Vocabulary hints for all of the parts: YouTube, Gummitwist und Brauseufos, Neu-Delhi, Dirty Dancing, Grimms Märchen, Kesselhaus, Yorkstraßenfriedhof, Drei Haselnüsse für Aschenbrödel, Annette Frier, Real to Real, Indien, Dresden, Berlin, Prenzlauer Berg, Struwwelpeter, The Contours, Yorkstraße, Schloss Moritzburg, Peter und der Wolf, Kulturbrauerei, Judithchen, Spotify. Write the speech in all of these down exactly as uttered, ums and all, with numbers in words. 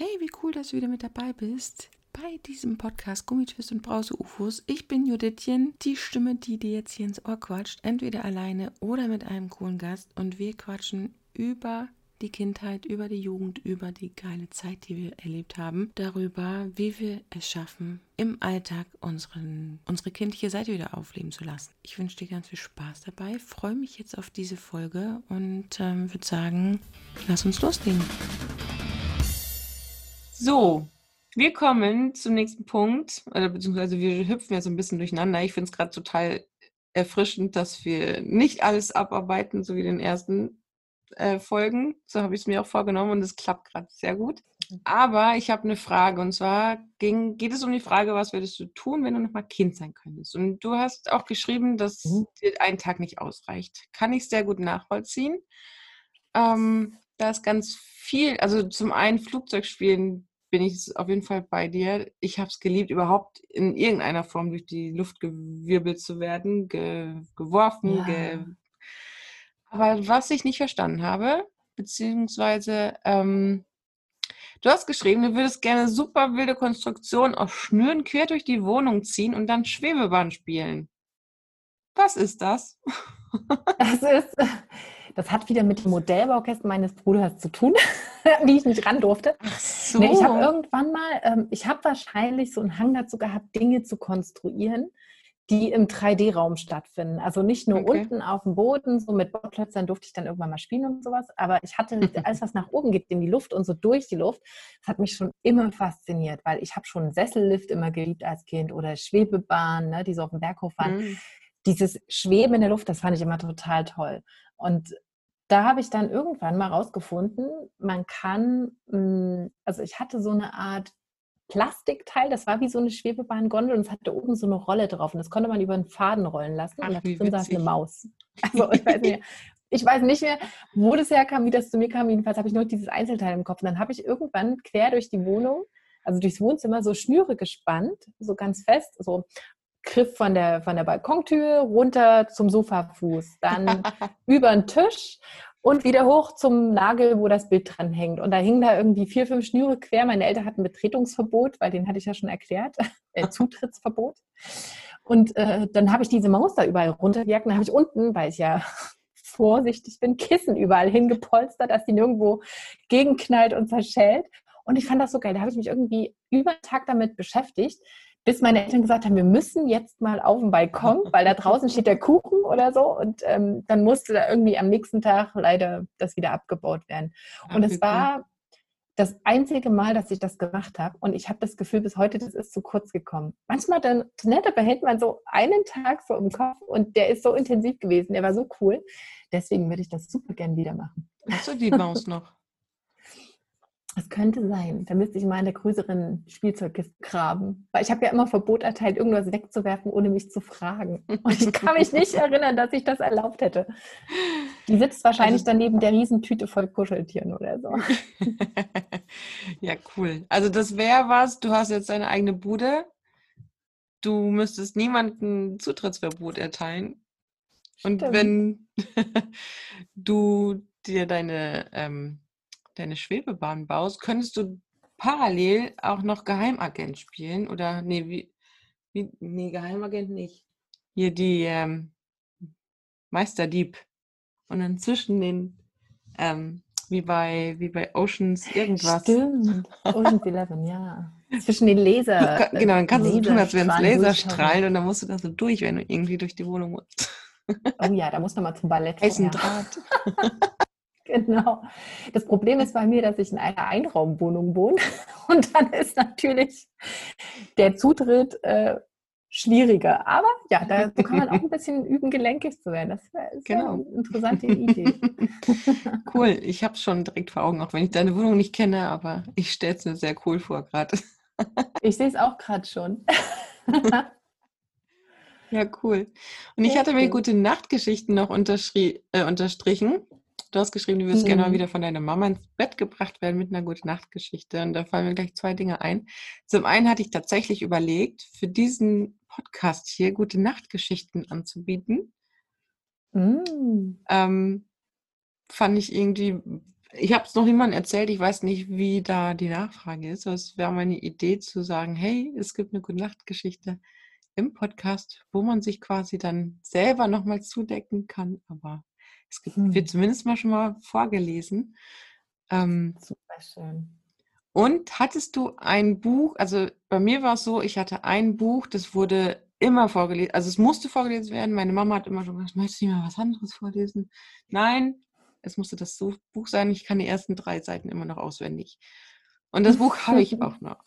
Hey, wie cool, dass du wieder mit dabei bist bei diesem Podcast Gummitwist und Brauseufos. Ich bin Judithchen, die Stimme, die dir jetzt hier ins Ohr quatscht, entweder alleine oder mit einem coolen Gast. Und wir quatschen über die Kindheit, über die Jugend, über die geile Zeit, die wir erlebt haben, darüber, wie wir es schaffen, im Alltag unseren, unsere kindliche Seite wieder aufleben zu lassen. Ich wünsche dir ganz viel Spaß dabei, freue mich jetzt auf diese Folge und ähm, würde sagen, lass uns loslegen. So, wir kommen zum nächsten Punkt, oder beziehungsweise wir hüpfen ja so ein bisschen durcheinander. Ich finde es gerade total erfrischend, dass wir nicht alles abarbeiten, so wie den ersten Äh, Folgen. So habe ich es mir auch vorgenommen und es klappt gerade sehr gut. Aber ich habe eine Frage und zwar ging, geht es um die Frage, was würdest du tun, wenn du nochmal Kind sein könntest? Und du hast auch geschrieben, dass mhm. dir ein Tag nicht ausreicht. Kann ich sehr gut nachvollziehen. Ähm, da ist ganz viel, also zum einen Flugzeugspielen bin ich auf jeden Fall bei dir. Ich habe es geliebt, überhaupt in irgendeiner Form durch die Luft gewirbelt zu werden, ge, geworfen, ja. ge, Aber was ich nicht verstanden habe, beziehungsweise, ähm, du hast geschrieben, du würdest gerne super wilde Konstruktionen auf Schnüren quer durch die Wohnung ziehen und dann Schwebebahn spielen. Was ist das? Das ist, das hat wieder mit dem Modellbaukästen meines Bruders zu tun, die ich nicht ran durfte. Ach so. Nee, ich habe irgendwann mal, ähm, ich habe wahrscheinlich so einen Hang dazu gehabt, Dinge zu konstruieren, die im drei D Raum stattfinden. Also nicht nur okay. unten auf dem Boden, so mit Bauklötzern durfte ich dann irgendwann mal spielen und sowas, aber ich hatte alles, was nach oben geht, in die Luft und so durch die Luft, das hat mich schon immer fasziniert, weil ich habe schon einen Sessellift immer geliebt als Kind oder Schwebebahnen, ne, die so auf dem Berghof waren. Mhm. Dieses Schweben in der Luft, das fand ich immer total toll. Und da habe ich dann irgendwann mal rausgefunden, man kann, also ich hatte so eine Art Plastikteil, das war wie so eine Schwebebahngondel und es hatte oben so eine Rolle drauf und das konnte man über einen Faden rollen lassen. Ach, und da drin saß eine Maus. Also ich weiß, nicht, ich weiß nicht mehr, wo das herkam, wie das zu mir kam. Jedenfalls habe ich nur dieses Einzelteil im Kopf. Und dann habe ich irgendwann quer durch die Wohnung, also durchs Wohnzimmer, so Schnüre gespannt, so ganz fest, so Griff von der, von der Balkontür runter zum Sofafuß, dann über den Tisch und wieder hoch zum Nagel, wo das Bild dran hängt. Und da hingen da irgendwie vier, fünf Schnüre quer. Meine Eltern hatten Betretungsverbot, weil den hatte ich ja schon erklärt, äh, Zutrittsverbot. Und äh, dann habe ich diese Maus da überall runtergejagt. Und dann habe ich unten, weil ich ja vorsichtig bin, Kissen überall hingepolstert, dass die nirgendwo gegenknallt und zerschellt. Und ich fand das so geil. Da habe ich mich irgendwie über den Tag damit beschäftigt, bis meine Eltern gesagt haben, wir müssen jetzt mal auf den Balkon, weil da draußen steht der Kuchen oder so. Und ähm, dann musste da irgendwie am nächsten Tag leider das wieder abgebaut werden. Und es war das einzige Mal, dass ich das gemacht habe. Und ich habe das Gefühl, bis heute, das ist zu kurz gekommen. Manchmal dann, ne, da behält man so einen Tag so im Kopf und der ist so intensiv gewesen, der war so cool. Deswegen würde ich das super gern wieder machen. Hast du die Maus noch? Das könnte sein. Da müsste ich mal in der größeren Spielzeugkiste graben. Weil ich habe ja immer Verbot erteilt, irgendwas wegzuwerfen, ohne mich zu fragen. Und ich kann mich nicht erinnern, dass ich das erlaubt hätte. Die sitzt wahrscheinlich also, daneben der Riesentüte voll Kuscheltieren oder so. Ja, cool. Also das wäre was, du hast jetzt deine eigene Bude. Du müsstest niemandem Zutrittsverbot erteilen. Stimmt. Und wenn du dir deine... Ähm, deine Schwebebahn baust, könntest du parallel auch noch Geheimagent spielen? Oder, nee, wie, wie nee, Geheimagent nicht. Hier die ähm, Meisterdieb. Und dann zwischen den, ähm, wie bei wie bei Oceans irgendwas. Stimmt, Oceans Eleven, ja. Zwischen den Laser. Genau, dann kannst du so tun, als wären es Laserstrahlen und dann musst du das so durch, wenn du irgendwie durch die Wohnung musst. Oh ja, da musst du mal zum Ballett. Eisendraht. Genau. Das Problem ist bei mir, dass ich in einer Einraumwohnung wohne und dann ist natürlich der Zutritt äh, schwieriger. Aber ja, da kann man auch ein bisschen üben, gelenkig zu werden. Das ist eine genau. interessante Idee. Cool. Ich habe es schon direkt vor Augen, auch wenn ich deine Wohnung nicht kenne, aber ich stelle es mir sehr cool vor gerade. Ich sehe es auch gerade schon. Ja, cool. Und ich hatte mir gute Nachtgeschichten noch unterschrie- äh, unterstrichen. Du hast geschrieben, du würdest mhm. gerne mal wieder von deiner Mama ins Bett gebracht werden mit einer Gute-Nacht-Geschichte. Und da fallen mir gleich zwei Dinge ein. Zum einen hatte ich tatsächlich überlegt, für diesen Podcast hier Gute-Nacht-Geschichten anzubieten. Mhm. Ähm, fand ich irgendwie ich habe es noch niemandem erzählt, ich weiß nicht, wie da die Nachfrage ist, aber es wäre meine Idee zu sagen, hey, es gibt eine Gute-Nacht-Geschichte im Podcast, wo man sich quasi dann selber nochmal zudecken kann, aber es gibt, hm. wird zumindest mal schon mal vorgelesen. Ähm, Super schön. Und hattest du ein Buch, also bei mir war es so, ich hatte ein Buch, das wurde immer vorgelesen, also es musste vorgelesen werden, meine Mama hat immer schon gesagt, möchtest du nicht mal was anderes vorlesen? Nein, es musste das so Buch sein, ich kann die ersten drei Seiten immer noch auswendig. Und das Buch habe ich auch noch.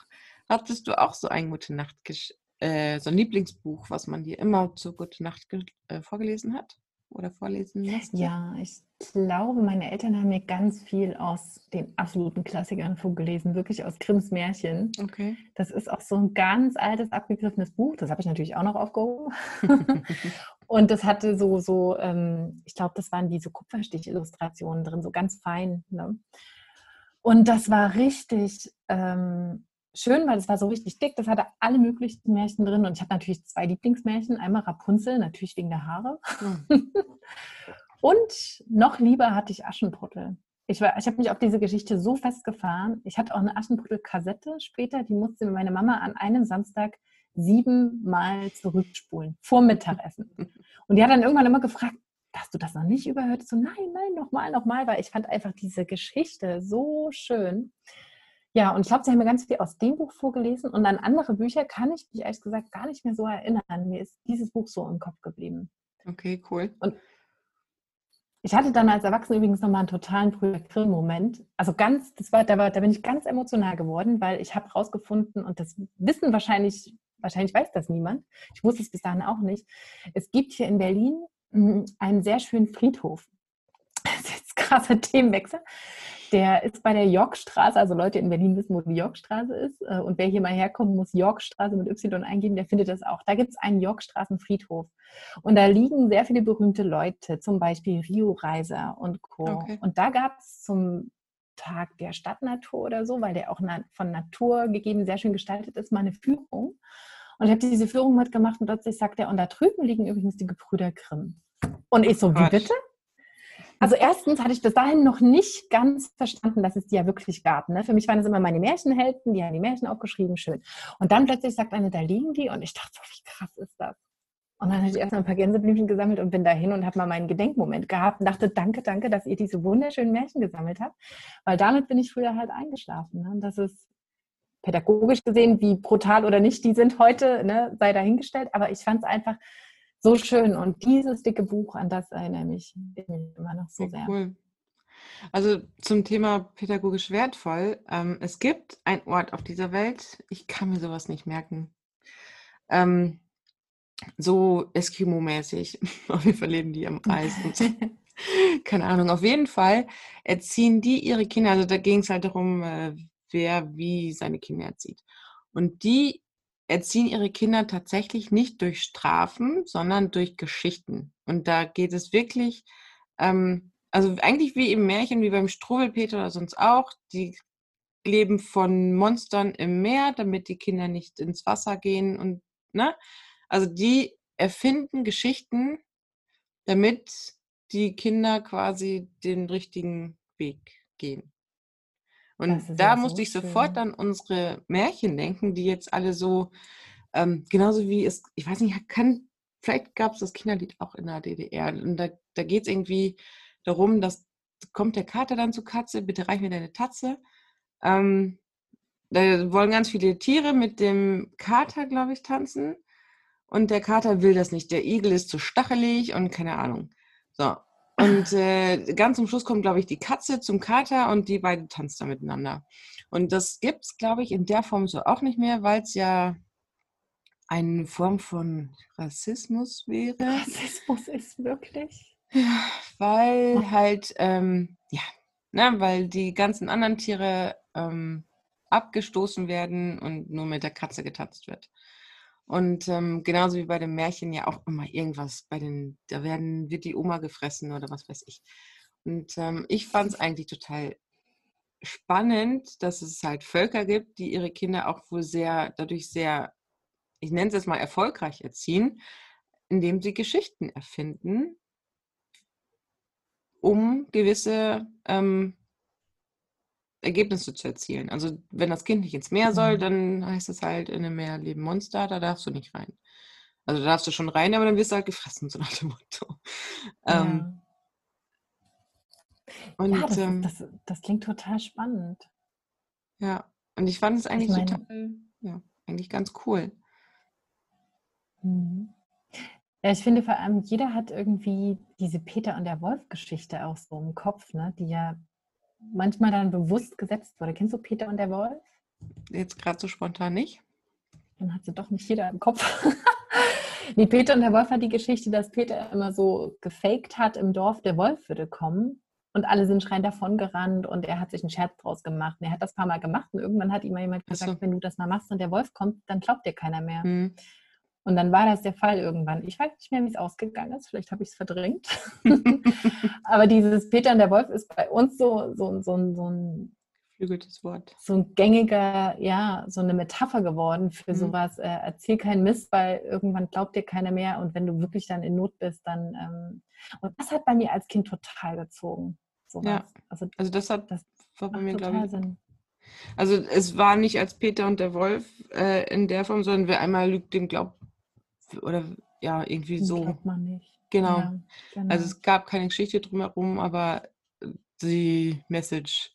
Hattest du auch so ein Gute-Nacht-Gesch- äh, so ein Lieblingsbuch, was man dir immer zur Gute-Nacht ge- äh, vorgelesen hat? Oder vorlesen lässt? Ja, ich glaube, meine Eltern haben mir ganz viel aus den absoluten Klassikern vorgelesen, wirklich aus Grimms Märchen. Okay. Das ist auch so ein ganz altes, abgegriffenes Buch, das habe ich natürlich auch noch aufgehoben. Und das hatte so, so ähm, ich glaube, das waren diese Kupferstich-Illustrationen drin, so ganz fein. Ne? Und das war richtig ähm, schön, weil es war so richtig dick, das hatte alle möglichen Märchen drin und ich hatte natürlich zwei Lieblingsmärchen, einmal Rapunzel, natürlich wegen der Haare mhm. und noch lieber hatte ich Aschenbrödel. Ich, war, ich habe mich auf diese Geschichte so festgefahren, ich hatte auch eine Aschenbrödel-Kassette später, die musste meine Mama an einem Samstag siebenmal zurückspulen, vor Mittagessen. Und die hat dann irgendwann immer gefragt, hast du das noch nicht überhört? So, nein, nein, nochmal, nochmal, weil ich fand einfach diese Geschichte so schön. Ja, und ich glaube, sie haben mir ganz viel aus dem Buch vorgelesen und an andere Bücher kann ich mich ehrlich gesagt gar nicht mehr so erinnern. Mir ist dieses Buch so im Kopf geblieben. Okay, cool. Und ich hatte dann als Erwachsene übrigens nochmal einen totalen Brüder Grimm-Moment. Also ganz, das war, da, war, da bin ich ganz emotional geworden, weil ich habe rausgefunden, und das wissen wahrscheinlich, wahrscheinlich weiß das niemand, ich wusste es bis dahin auch nicht, es gibt hier in Berlin einen sehr schönen Friedhof. Das ist jetzt krasser Themenwechsel. Der ist bei der Yorkstraße, also Leute in Berlin wissen, wo die Yorkstraße ist. Und wer hier mal herkommt, muss Yorkstraße mit Y eingeben, der findet das auch. Da gibt es einen Yorkstraßenfriedhof. Und da liegen sehr viele berühmte Leute, zum Beispiel Rio Reiser und Co. Okay. Und da gab es zum Tag der Stadtnatur oder so, weil der auch von Natur gegeben sehr schön gestaltet ist, mal eine Führung. Und ich habe diese Führung mitgemacht und plötzlich sagt er, und da drüben liegen übrigens die Gebrüder Grimm. Und ich so, wie bitte? Also erstens hatte ich bis dahin noch nicht ganz verstanden, dass es die ja wirklich gab. Ne? Für mich waren das immer meine Märchenhelden, die haben die Märchen aufgeschrieben, schön. Und dann plötzlich sagt eine, da liegen die. Und ich dachte so, wie krass ist das? Und dann hatte ich erstmal ein paar Gänseblümchen gesammelt und bin dahin und habe mal meinen Gedenkmoment gehabt und dachte, danke, danke, dass ihr diese wunderschönen Märchen gesammelt habt. Weil damit bin ich früher halt eingeschlafen. Ne? Und das ist pädagogisch gesehen, wie brutal oder nicht, die sind heute, ne, sei dahingestellt. Aber ich fand es einfach so schön. Und dieses dicke Buch, an das erinnere mich immer noch so sehr. Cool. Also zum Thema pädagogisch wertvoll. Ähm, es gibt einen Ort auf dieser Welt, ich kann mir sowas nicht merken. Ähm, so Eskimo-mäßig. Wir verleben die am Eis. Keine Ahnung. Auf jeden Fall erziehen die ihre Kinder. Also da ging es halt darum, äh, wer wie seine Kinder erzieht. Und die erziehen ihre Kinder tatsächlich nicht durch Strafen, sondern durch Geschichten. Und da geht es wirklich, ähm, also eigentlich wie im Märchen, wie beim Struwwelpeter oder sonst auch, die leben von Monstern im Meer, damit die Kinder nicht ins Wasser gehen. Und ne, also die erfinden Geschichten, damit die Kinder quasi den richtigen Weg gehen. Und da musste so ich sofort schön. An unsere Märchen denken, die jetzt alle so, ähm, genauso wie es, ich weiß nicht, kann, vielleicht gab es das Kinderlied auch in der D D R. Und da, da geht es irgendwie darum, dass kommt der Kater dann zur Katze, bitte reich mir deine Tatze. Ähm, da wollen ganz viele Tiere mit dem Kater, glaube ich, tanzen. Und der Kater will das nicht. Der Igel ist zu stachelig und keine Ahnung. So. Und äh, ganz zum Schluss kommt, glaube ich, die Katze zum Kater und die beiden tanzen da miteinander. Und das gibt es, glaube ich, in der Form so auch nicht mehr, weil es ja eine Form von Rassismus wäre. Rassismus ist wirklich? Ja, weil halt, ähm, ja, ne, weil die ganzen anderen Tiere ähm, abgestoßen werden und nur mit der Katze getanzt wird. Und ähm, genauso wie bei dem Märchen ja auch immer irgendwas, bei den, da werden, wird die Oma gefressen oder was weiß ich. Und ähm, ich fand es eigentlich total spannend, dass es halt Völker gibt, die ihre Kinder auch wohl sehr, dadurch sehr, ich nenne es jetzt mal erfolgreich erziehen, indem sie Geschichten erfinden, um gewisse ähm, Ergebnisse zu erzielen. Also wenn das Kind nicht ins Meer soll, dann heißt es halt, in einem Meer leben Monster, da darfst du nicht rein. Also da darfst du schon rein, aber dann wirst du halt gefressen, so nach dem Motto. Ja. Ähm, und, ja, das, ähm, das, das klingt total spannend. Ja, und ich fand es eigentlich ich meine, total, ja, eigentlich ganz cool. Mhm. Ja, ich finde vor allem, jeder hat irgendwie diese Peter und der Wolf-Geschichte auch so im Kopf, ne, die ja manchmal dann bewusst gesetzt wurde. Kennst du Peter und der Wolf? Jetzt gerade so spontan nicht. Dann hat sie doch nicht jeder im Kopf. Nee, Peter und der Wolf hat die Geschichte, dass Peter immer so gefaked hat im Dorf, der Wolf würde kommen und alle sind schreiend davon gerannt und er hat sich einen Scherz draus gemacht. Und er hat das ein paar Mal gemacht und irgendwann hat ihm mal jemand gesagt, so, wenn du das mal machst und der Wolf kommt, dann glaubt dir keiner mehr. Mhm. Und dann war das der Fall irgendwann. Ich weiß nicht mehr, wie es ausgegangen ist. Vielleicht habe ich es verdrängt. Aber dieses Peter und der Wolf ist bei uns so, so, so, so ein geflügeltes Wort. So ein gängiger, ja, so eine Metapher geworden für mhm. sowas. Äh, erzähl keinen Mist, weil irgendwann glaubt dir keiner mehr. Und wenn du wirklich dann in Not bist, dann... Ähm und das hat bei mir als Kind total gezogen. Sowas. Ja, also, also das hat das war bei mir, glaube ich... Sinn. Also es war nicht als Peter und der Wolf äh, in der Form, sondern wer einmal lügt, dem glaubt... Oder ja, irgendwie so. Das glaubt man nicht. Genau. Ja, genau. Also es gab keine Geschichte drumherum, aber die Message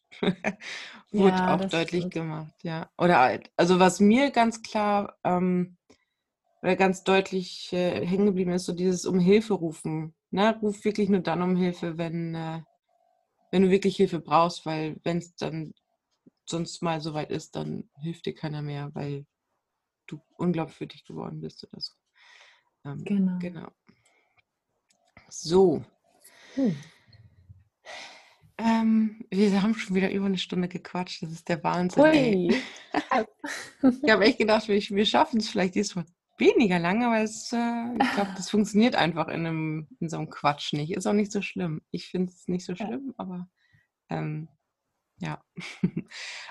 wurde ja, auch deutlich stimmt. gemacht. Ja. Oder also was mir ganz klar ähm, oder ganz deutlich äh, hängen geblieben ist, so dieses um Hilfe rufen. Ne? Ruf wirklich nur dann um Hilfe, wenn, äh, wenn du wirklich Hilfe brauchst, weil wenn es dann sonst mal soweit ist, dann hilft dir keiner mehr, weil du unglaubwürdig geworden bist oder so. Genau. genau. So. Hm. Ähm, wir haben schon wieder über eine Stunde gequatscht. Das ist der Wahnsinn. Ich habe echt gedacht, wir, wir schaffen es vielleicht diesmal weniger lange, aber es, äh, ich glaube, das funktioniert einfach in, einem, in so einem Quatsch nicht. Ist auch nicht so schlimm. Ich finde es nicht so schlimm, ja. aber ähm, ja.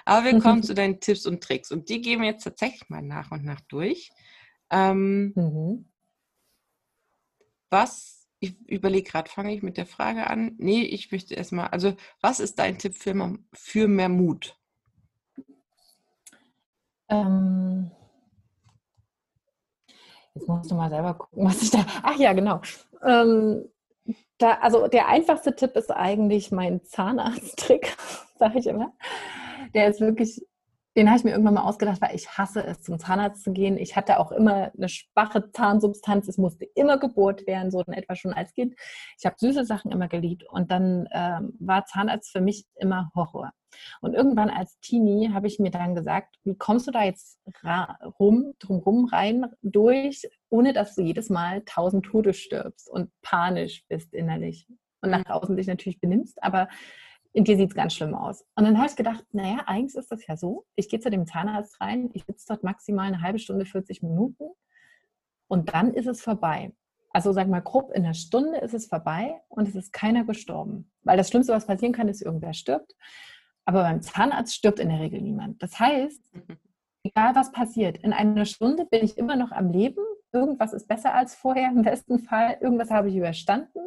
Aber wir kommen zu deinen Tipps und Tricks. Und die gehen wir jetzt tatsächlich mal nach und nach durch. Ähm, mhm. Was, ich überlege gerade, fange ich mit der Frage an? Nee, ich möchte erstmal, also was ist dein Tipp für, für mehr Mut? Ähm, jetzt musst du mal selber gucken, was ich da, ach ja, genau. Ähm, da, also der einfachste Tipp ist eigentlich mein Zahnarzt-Trick, sage ich immer. Der ist wirklich... Den habe ich mir irgendwann mal ausgedacht, weil ich hasse es, zum Zahnarzt zu gehen. Ich hatte auch immer eine schwache Zahnsubstanz. Es musste immer gebohrt werden, so in etwa schon als Kind. Ich habe süße Sachen immer geliebt. Und dann ähm, war Zahnarzt für mich immer Horror. Und irgendwann als Teenie habe ich mir dann gesagt, wie kommst du da jetzt ra- rum, drumrum rein, durch, ohne dass du jedes Mal tausend Tode stirbst und panisch bist innerlich. Und nach außen dich natürlich benimmst, aber... In dir sieht es ganz schlimm aus. Und dann habe ich gedacht, naja, eigentlich ist das ja so. Ich gehe zu dem Zahnarzt rein, ich sitze dort maximal eine halbe Stunde, vierzig Minuten und dann ist es vorbei. Also sag mal grob, in einer Stunde ist es vorbei und es ist keiner gestorben. Weil das Schlimmste, was passieren kann, ist, irgendwer stirbt. Aber beim Zahnarzt stirbt in der Regel niemand. Das heißt, egal was passiert, in einer Stunde bin ich immer noch am Leben. Irgendwas ist besser als vorher, im besten Fall. Irgendwas habe ich überstanden.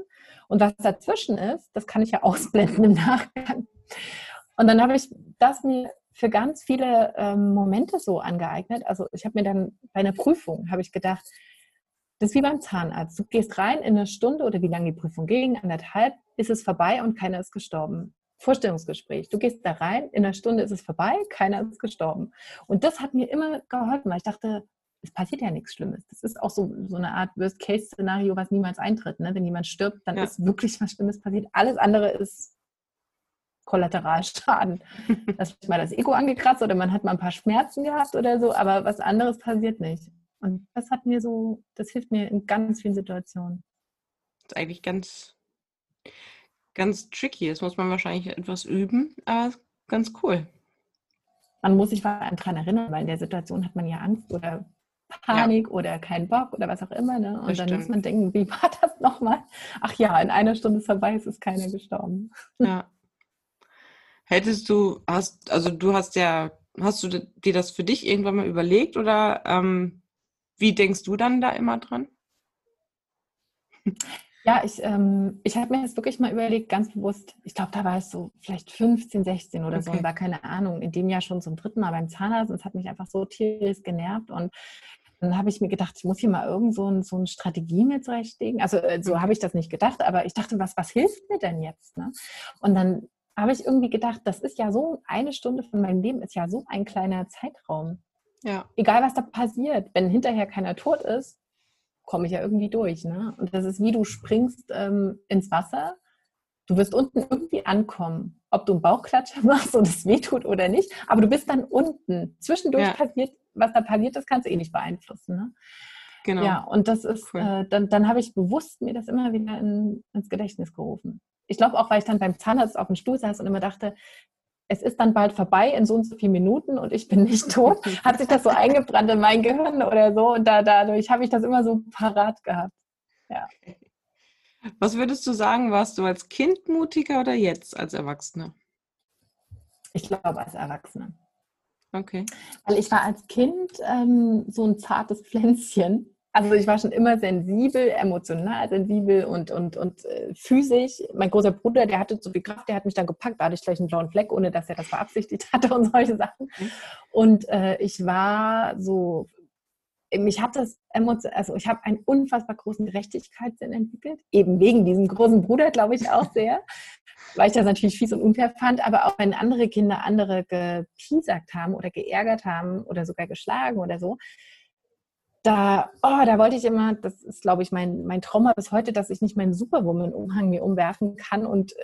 Und was dazwischen ist, das kann ich ja ausblenden im Nachgang. Und dann habe ich das mir für ganz viele ähm, Momente so angeeignet. Also ich habe mir dann bei einer Prüfung, habe ich gedacht, das ist wie beim Zahnarzt. Du gehst rein, in eine Stunde oder wie lange die Prüfung ging, anderthalb, ist es vorbei und keiner ist gestorben. Vorstellungsgespräch. Du gehst da rein, in einer Stunde ist es vorbei, keiner ist gestorben. Und das hat mir immer geholfen, weil ich dachte, es passiert ja nichts Schlimmes. Das ist auch so, so eine Art Worst-Case-Szenario, was niemals eintritt. Ne? Wenn jemand stirbt, dann ja. ist wirklich was Schlimmes passiert. Alles andere ist Kollateralschaden. Das ist mal das Ego angekratzt oder man hat mal ein paar Schmerzen gehabt oder so, aber was anderes passiert nicht. Und das hat mir so, das hilft mir in ganz vielen Situationen. Das ist eigentlich ganz, ganz tricky. Das muss man wahrscheinlich etwas üben, aber ganz cool. Man muss sich daran erinnern, weil in der Situation hat man ja Angst oder Panik ja. oder keinen Bock oder was auch immer. Ne? Und das dann stimmt. muss man denken, wie war das nochmal? Ach ja, in einer Stunde ist vorbei, es ist keiner gestorben. Ja. Hättest du, hast, also du hast ja, hast du dir das für dich irgendwann mal überlegt oder ähm, wie denkst du dann da immer dran? Ja, ich, ähm, ich habe mir jetzt wirklich mal überlegt, ganz bewusst, ich glaube, da war ich so vielleicht fünfzehn, sechzehn oder okay. so und war keine Ahnung, in dem Jahr schon zum dritten Mal beim Zahnarzt und es hat mich einfach so tierisch genervt und dann habe ich mir gedacht, ich muss hier mal irgend so, ein, so eine Strategie mir zurechtlegen. Also so habe ich das nicht gedacht, aber ich dachte, was, was hilft mir denn jetzt? Ne? Und dann habe ich irgendwie gedacht, das ist ja so, eine Stunde von meinem Leben ist ja so ein kleiner Zeitraum. Ja. Egal, was da passiert, wenn hinterher keiner tot ist, komme ich ja irgendwie durch. Ne? Und das ist wie du springst ähm, ins Wasser, du wirst unten irgendwie ankommen. Ob du einen Bauchklatscher machst und es wehtut oder nicht, aber du bist dann unten. Zwischendurch ja. passiert, was da passiert, das kannst du eh nicht beeinflussen. Ne? Genau. Ja, und das ist, cool. äh, dann, dann habe ich bewusst mir das immer wieder in, ins Gedächtnis gerufen. Ich glaube auch, weil ich dann beim Zahnarzt auf dem Stuhl saß und immer dachte, es ist dann bald vorbei in so und so vielen Minuten und ich bin nicht tot, hat sich das so eingebrannt in mein Gehirn oder so und da, dadurch habe ich das immer so parat gehabt. Ja. Was würdest du sagen, warst du als Kind mutiger oder jetzt als Erwachsene? Ich glaube als Erwachsene. Okay. Weil ich war als Kind ähm, so ein zartes Pflänzchen. Also ich war schon immer sensibel, emotional sensibel und, und, und äh, physisch. Mein großer Bruder, der hatte so viel Kraft, der hat mich dann gepackt, da hatte ich gleich einen blauen Fleck, ohne dass er das verabsichtigt hatte und solche Sachen. Und äh, ich war so, mich hat das emotional, also ich habe einen unfassbar großen Gerechtigkeitssinn entwickelt, eben wegen diesem großen Bruder, glaube ich auch sehr, weil ich das natürlich fies und unfair fand, aber auch wenn andere Kinder andere gepiesackt haben oder geärgert haben oder sogar geschlagen oder so, Da, oh, da wollte ich immer, das ist, glaube ich, mein, mein Trauma bis heute, dass ich nicht meinen Superwoman-Umhang mir umwerfen kann und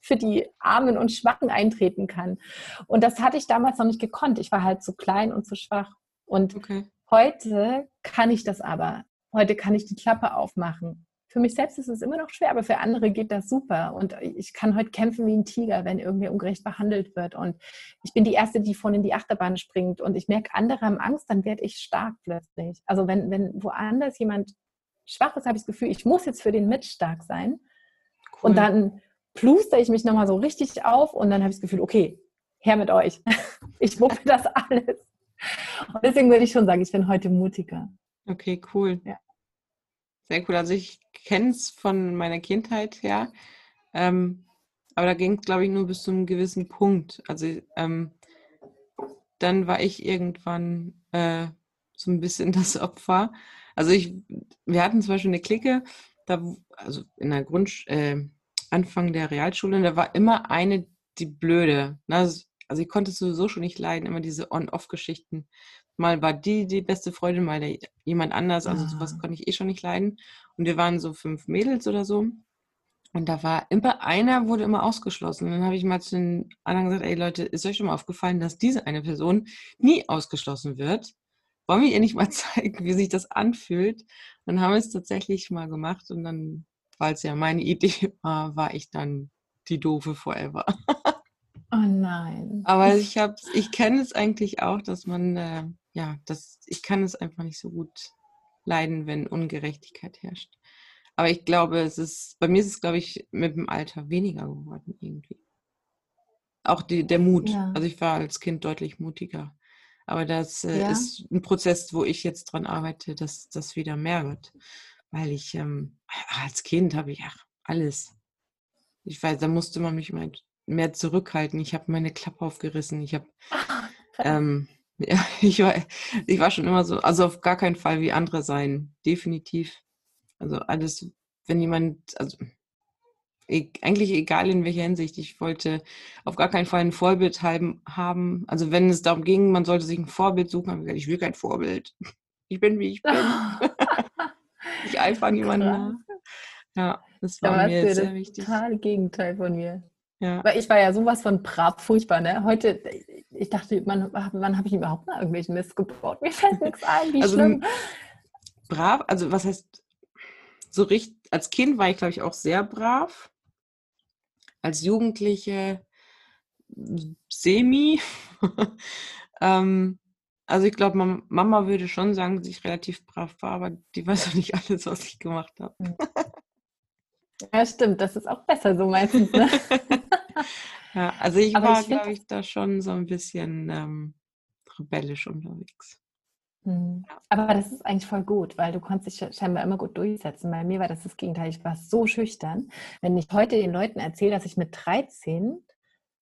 für die Armen und Schwachen eintreten kann. Und das hatte ich damals noch nicht gekonnt. Ich war halt zu klein und zu schwach. Und okay. heute kann ich das aber. Heute kann ich die Klappe aufmachen. Für mich selbst ist es immer noch schwer, aber für andere geht das super. Und ich kann heute kämpfen wie ein Tiger, wenn irgendwer ungerecht behandelt wird. Und ich bin die Erste, die vorne in die Achterbahn springt. Und ich merke, andere haben Angst, dann werde ich stark plötzlich. Also wenn, wenn woanders jemand schwach ist, habe ich das Gefühl, ich muss jetzt für den mit stark sein. Cool. Und dann plustere ich mich nochmal so richtig auf und dann habe ich das Gefühl, okay, her mit euch. Ich wuppe das alles. Und deswegen würde ich schon sagen, ich bin heute mutiger. Okay, cool. Ja. Sehr cool. Also ich kenne es von meiner Kindheit her, ähm, aber da ging es, glaube ich, nur bis zu einem gewissen Punkt. Also ähm, dann war ich irgendwann äh, so ein bisschen das Opfer. Also ich, wir hatten zum Beispiel eine Clique, da, also in der Grund, äh, Anfang der Realschule, und da war immer eine, die Blöde. Ne? Also, also ich konnte es sowieso schon nicht leiden, immer diese On-Off-Geschichten. Mal war die die beste Freundin, mal der, jemand anders. Also sowas konnte ich eh schon nicht leiden. Und wir waren so fünf Mädels oder so. Und da war immer, einer wurde immer ausgeschlossen. Und dann habe ich mal zu den anderen gesagt, ey Leute, ist euch schon mal aufgefallen, dass diese eine Person nie ausgeschlossen wird? Wollen wir ihr nicht mal zeigen, wie sich das anfühlt? Und dann haben wir es tatsächlich mal gemacht. Und dann, weil es ja meine Idee war, war ich dann die doofe Forever. Oh nein. Aber ich habe, ich kenne es eigentlich auch, dass man, äh, ja, das, ich kann es einfach nicht so gut leiden, wenn Ungerechtigkeit herrscht. Aber ich glaube, es ist, bei mir ist es, glaube ich, mit dem Alter weniger geworden irgendwie. Auch die, der Mut. Ja. Also ich war als Kind deutlich mutiger. Aber das äh, ja. ist ein Prozess, wo ich jetzt dran arbeite, dass das wieder mehr wird. Weil ich, ähm, als Kind habe ich, ach, alles. Ich weiß, da musste man mich immer mehr zurückhalten. Ich habe meine Klappe aufgerissen. Ich habe, ähm, ja, ich war, ich war schon immer so, also auf gar keinen Fall wie andere sein, definitiv. Also alles, wenn jemand, also e- eigentlich egal in welcher Hinsicht, ich wollte auf gar keinen Fall ein Vorbild haben, haben. Also wenn es darum ging, man sollte sich ein Vorbild suchen, habe ich gesagt, ich will kein Vorbild. Ich bin, wie ich bin. Ich eifere niemanden nach. Ja, das war mir sehr das wichtig. Total Gegenteil von mir. Ja. Weil ich war ja sowas von brav, furchtbar, ne? Heute, ich dachte, man, wann habe ich überhaupt mal irgendwelchen Mist gebaut? Mir fällt nichts ein, wie also, schlimm. Brav, also was heißt, so richtig, als Kind war ich, glaube ich, auch sehr brav. Als Jugendliche semi. ähm, also ich glaube, Mama, Mama würde schon sagen, dass ich relativ brav war, aber die weiß doch nicht alles, was ich gemacht habe. Ja, stimmt, das ist auch besser so meistens, ne? Ja, also ich aber war, glaube ich, da schon so ein bisschen ähm, rebellisch unterwegs. Mhm. Ja. Aber das ist eigentlich voll gut, weil du konntest dich scheinbar immer gut durchsetzen. Bei mir war das das Gegenteil. Ich war so schüchtern. Wenn ich heute den Leuten erzähle, dass ich mit dreizehn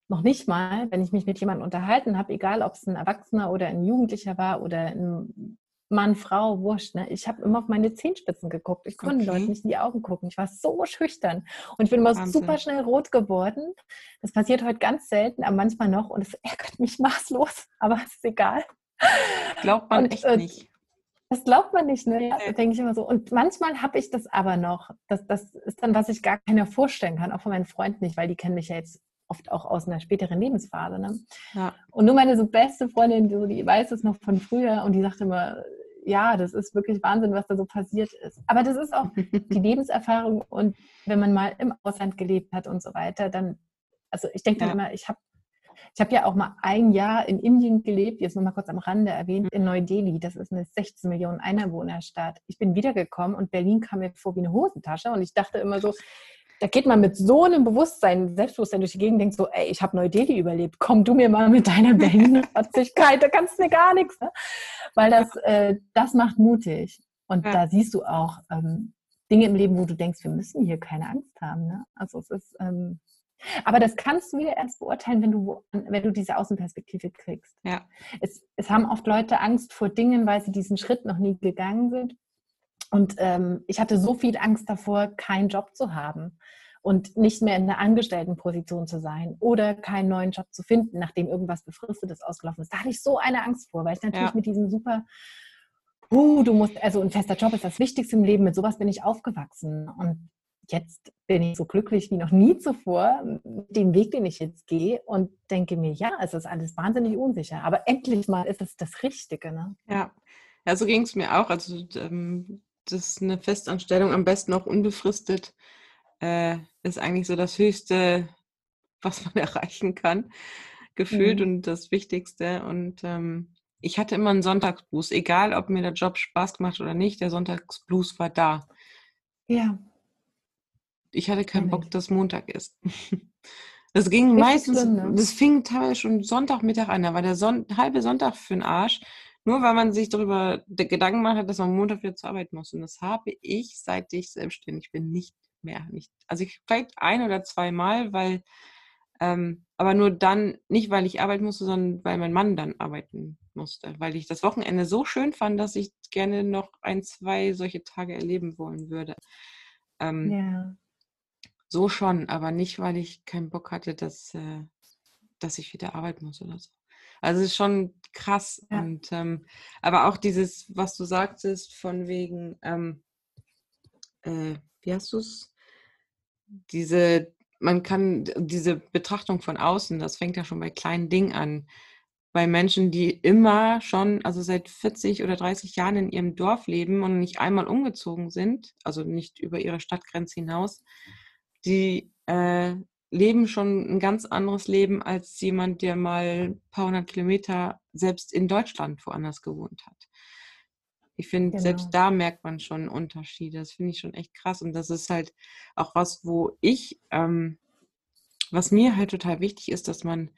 noch nicht mal, wenn ich mich mit jemandem unterhalten habe, egal ob es ein Erwachsener oder ein Jugendlicher war oder ein Mann, Frau, wurscht, ne? Ich habe immer auf meine Zehenspitzen geguckt. Ich konnte okay. Leuten nicht in die Augen gucken. Ich war so schüchtern und ich bin immer Wahnsinn. super schnell rot geworden. Das passiert heute ganz selten, aber manchmal noch und es ärgert mich maßlos, aber es ist egal. Glaubt man und, echt äh, nicht. Das glaubt man nicht, ne? Also, denke ich immer so. Und manchmal habe ich das aber noch. Das, das ist dann, was ich gar keiner vorstellen kann, auch von meinen Freunden nicht, weil die kennen mich ja jetzt oft auch aus einer späteren Lebensphase. Ne? Ja. Und nur meine so beste Freundin, die, die weiß es noch von früher und die sagt immer, ja, das ist wirklich Wahnsinn, was da so passiert ist. Aber das ist auch die Lebenserfahrung und wenn man mal im Ausland gelebt hat und so weiter, dann, also ich denke dann ja. immer, ich habe ich hab ja auch mal ein Jahr in Indien gelebt, jetzt nochmal kurz am Rande erwähnt, in Neu-Delhi, das ist eine sechzehn Millionen Einwohnerstadt. Ich bin wiedergekommen und Berlin kam mir vor wie eine Hosentasche und ich dachte immer so, da geht man mit so einem Bewusstsein, Selbstbewusstsein durch die Gegend, denkt so, ey, ich habe Neu-Delhi überlebt, komm du mir mal mit deiner Berlin-Rotzigkeit, da kannst du mir gar nichts. Ne? Weil das, äh, das macht mutig. Und ja. da siehst du auch ähm, Dinge im Leben, wo du denkst, wir müssen hier keine Angst haben. Ne? Also es ist, ähm, aber das kannst du wieder erst beurteilen, wenn du, wenn du diese Außenperspektive kriegst. Ja. Es, es haben oft Leute Angst vor Dingen, weil sie diesen Schritt noch nie gegangen sind. Und ähm, ich hatte so viel Angst davor, keinen Job zu haben und nicht mehr in einer Angestelltenposition zu sein oder keinen neuen Job zu finden, nachdem irgendwas Befristetes ausgelaufen ist. Da hatte ich so eine Angst vor, weil ich natürlich ja. mit diesem super, uh, du musst, also ein fester Job ist das Wichtigste im Leben, mit sowas bin ich aufgewachsen. Und jetzt bin ich so glücklich wie noch nie zuvor mit dem Weg, den ich jetzt gehe und denke mir, ja, es ist alles wahnsinnig unsicher, aber endlich mal ist es das Richtige. Ne? Ja. ja, so ging es mir auch. Also ähm dass eine Festanstellung am besten auch unbefristet äh, ist eigentlich so das Höchste, was man erreichen kann, gefühlt mhm. und das Wichtigste. Und ähm, ich hatte immer einen Sonntagsblues, egal ob mir der Job Spaß gemacht oder nicht, der Sonntagsblues war da. Ja. Ich hatte keinen Bock, dass Montag ist. Das ging Richtig meistens, schlimm, ne? Das fing teilweise schon Sonntagmittag an, da war der Son- halbe Sonntag für den Arsch. Nur weil man sich darüber Gedanken gemacht hat, dass man Montag wieder zur Arbeit muss. Und das habe ich, seit ich selbstständig bin, nicht mehr. Nicht, also ich vielleicht ein- oder zweimal, weil, ähm, aber nur dann, nicht weil ich arbeiten musste, sondern weil mein Mann dann arbeiten musste. Weil ich das Wochenende so schön fand, dass ich gerne noch ein, zwei solche Tage erleben wollen würde. Ähm, ja. So schon, aber nicht, weil ich keinen Bock hatte, dass, äh, dass ich wieder arbeiten muss oder so. Also es ist schon krass. Ja. Und ähm, aber auch dieses, was du sagtest, von wegen, ähm, äh, wie hast du es? Diese, man kann diese Betrachtung von außen, das fängt ja schon bei kleinen Dingen an. Bei Menschen, die immer schon, also seit vierzig oder dreißig Jahren in ihrem Dorf leben und nicht einmal umgezogen sind, also nicht über ihre Stadtgrenze hinaus, die äh, leben schon ein ganz anderes Leben als jemand, der mal ein paar hundert Kilometer selbst in Deutschland woanders gewohnt hat. Ich finde, genau. selbst da merkt man schon Unterschiede. Das finde ich schon echt krass. Und das ist halt auch was, wo ich, ähm, was mir halt total wichtig ist, dass man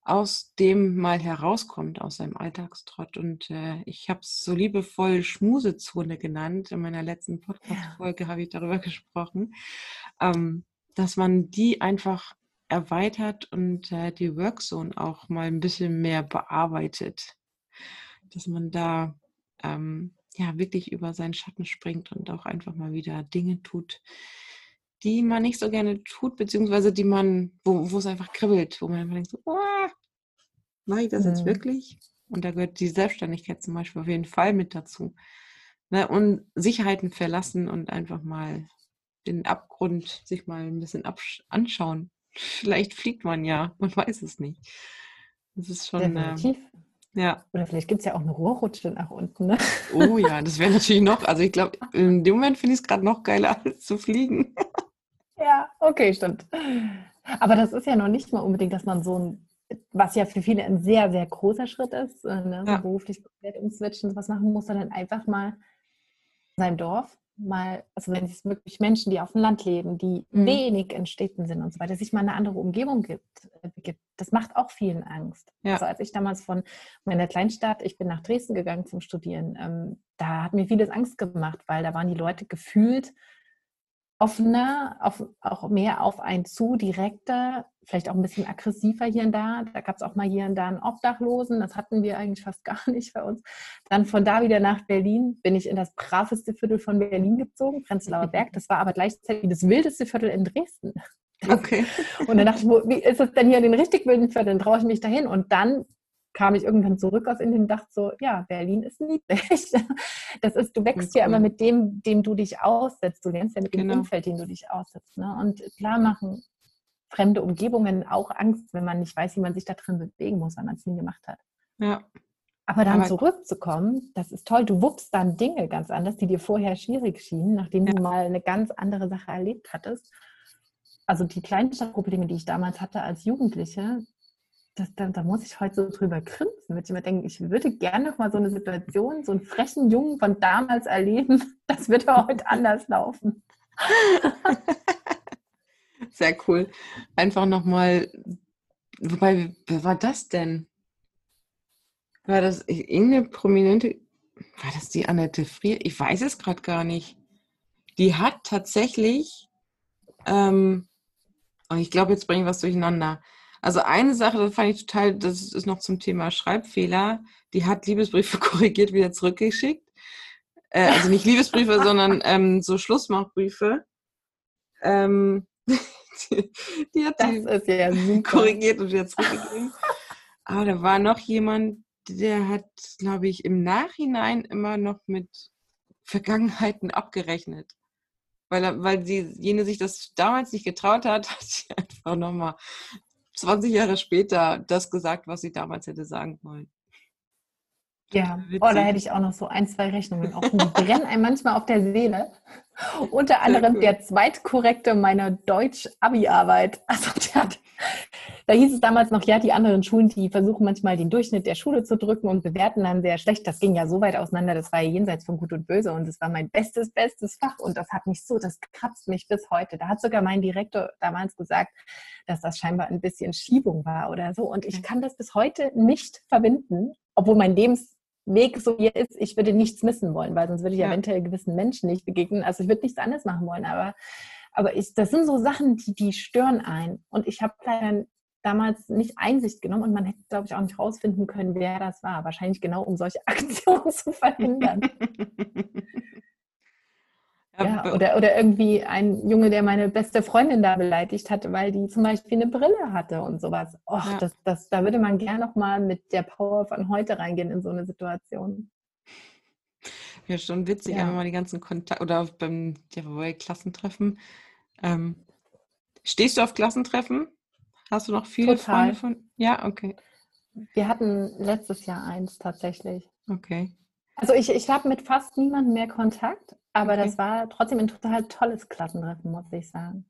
aus dem mal herauskommt, aus seinem Alltagstrott. Und äh, ich habe es so liebevoll Schmusezone genannt. In meiner letzten Podcast-Folge ja. habe ich darüber gesprochen. Ähm, dass man die einfach erweitert und äh, die Workzone auch mal ein bisschen mehr bearbeitet. Dass man da ähm, ja wirklich über seinen Schatten springt und auch einfach mal wieder Dinge tut, die man nicht so gerne tut, beziehungsweise die man, wo, wo es einfach kribbelt, wo man einfach denkt, so, oh, mache ich das mhm. jetzt wirklich? Und da gehört die Selbstständigkeit zum Beispiel auf jeden Fall mit dazu. Ne? Und Sicherheiten verlassen und einfach mal den Abgrund sich mal ein bisschen absch- anschauen. Vielleicht fliegt man ja, man weiß es nicht. Das ist schon... Definitiv. Äh, ja. Oder vielleicht gibt es ja auch eine Rohrrutsche nach unten, ne? Oh ja, das wäre natürlich noch, also ich glaube, in dem Moment finde ich es gerade noch geiler, als zu fliegen. Ja, okay, stimmt. Aber das ist ja noch nicht mal unbedingt, dass man so ein, was ja für viele ein sehr, sehr großer Schritt ist, ne? Ja. Beruflich komplett umswitchen, was machen muss, sondern einfach mal in seinem Dorf mal, also wenn es wirklich Menschen, die auf dem Land leben, die mhm. wenig in Städten sind und so weiter, sich mal eine andere Umgebung gibt, gibt. Das macht auch vielen Angst. Ja. Also als ich damals von meiner Kleinstadt, ich bin nach Dresden gegangen zum Studieren, ähm, da hat mir vieles Angst gemacht, weil da waren die Leute gefühlt offener, auf, auch mehr auf einen zu, direkter, vielleicht auch ein bisschen aggressiver hier und da. Da gab es auch mal hier und da einen Obdachlosen, das hatten wir eigentlich fast gar nicht bei uns. Dann von da wieder nach Berlin bin ich in das braveste Viertel von Berlin gezogen, Prenzlauer Berg. Das war aber gleichzeitig das wildeste Viertel in Dresden. Okay. Und dann dachte ich, wo, wie ist es denn hier in den richtig wilden Vierteln? Traue ich mich dahin? Und dann kam ich irgendwann zurück aus Indien und dachte so, ja, Berlin ist niedlich. Das ist, du wächst ja immer mit dem, dem du dich aussetzt. Du lernst ja mit dem Umfeld, dem du dich aussetzt. Ne? Und klar machen fremde Umgebungen auch Angst, wenn man nicht weiß, wie man sich da drin bewegen muss, weil man es nie gemacht hat. Ja. Aber dann zurückzukommen, das ist toll. Du wuppst dann Dinge ganz anders, die dir vorher schwierig schienen, nachdem du mal eine ganz andere Sache erlebt hattest. Also die Kleinstadtprobleme, die ich damals hatte als Jugendliche, Das, da, da muss ich heute so drüber grinsen, würde ich immer denken, ich würde gerne noch mal so eine Situation, so einen frechen Jungen von damals erleben, das wird ja heute anders laufen. Sehr cool. Einfach nochmal, wobei, wer war das denn? War das irgendeine prominente, war das die Annette Frier? Ich weiß es gerade gar nicht. Die hat tatsächlich, ähm, oh, ich glaube, jetzt bringe ich was durcheinander. Also eine Sache, das fand ich total, das ist noch zum Thema Schreibfehler, die hat Liebesbriefe korrigiert, wieder zurückgeschickt. Äh, also nicht Liebesbriefe, sondern ähm, so Schlussmachbriefe. Ähm, die, die hat die das ist ja super. korrigiert und wieder zurückgegeben. Aber da war noch jemand, der hat, glaube ich, im Nachhinein immer noch mit Vergangenheiten abgerechnet. Weil, weil sie, jene sich das damals nicht getraut hat, hat sie einfach nochmal zwanzig Jahre später das gesagt, was sie damals hätte sagen wollen. Ja, oh, da hätte ich auch noch so ein, zwei Rechnungen offen. Die brennen einem manchmal auf der Seele. Unter anderem der Zweitkorrekte meiner Deutsch-Abi-Arbeit. Also der hat, da hieß es damals noch, ja, die anderen Schulen, die versuchen manchmal den Durchschnitt der Schule zu drücken und bewerten dann sehr schlecht. Das ging ja so weit auseinander, das war ja jenseits von Gut und Böse und es war mein bestes, bestes Fach und das hat mich so, das kratzt mich bis heute. Da hat sogar mein Direktor damals gesagt, dass das scheinbar ein bisschen Schiebung war oder so und ich kann das bis heute nicht verbinden, obwohl mein Lebensweg so hier ist, ich würde nichts missen wollen, weil sonst würde ich ja eventuell gewissen Menschen nicht begegnen. Also ich würde nichts anderes machen wollen, aber, aber ich, das sind so Sachen, die, die stören einen. Und ich habe leider damals nicht Einsicht genommen und man hätte, glaube ich, auch nicht rausfinden können, wer das war. Wahrscheinlich genau, um solche Aktionen zu verhindern. Ja, oder, oder irgendwie ein Junge, der meine beste Freundin da beleidigt hatte, weil die zum Beispiel eine Brille hatte und sowas. Och, ja. das, das, da würde man gern nochmal mit der Power von heute reingehen in so eine Situation. Ja, schon witzig, ja. Einfach mal die ganzen Kontakte oder beim Jawohl, Klassentreffen. Ähm, stehst du auf Klassentreffen? Hast du noch viele Total. Freunde von? Ja, okay. Wir hatten letztes Jahr eins tatsächlich. Okay. Also ich, ich habe mit fast niemandem mehr Kontakt, aber okay. Das war trotzdem ein total tolles Klassentreffen, muss ich sagen.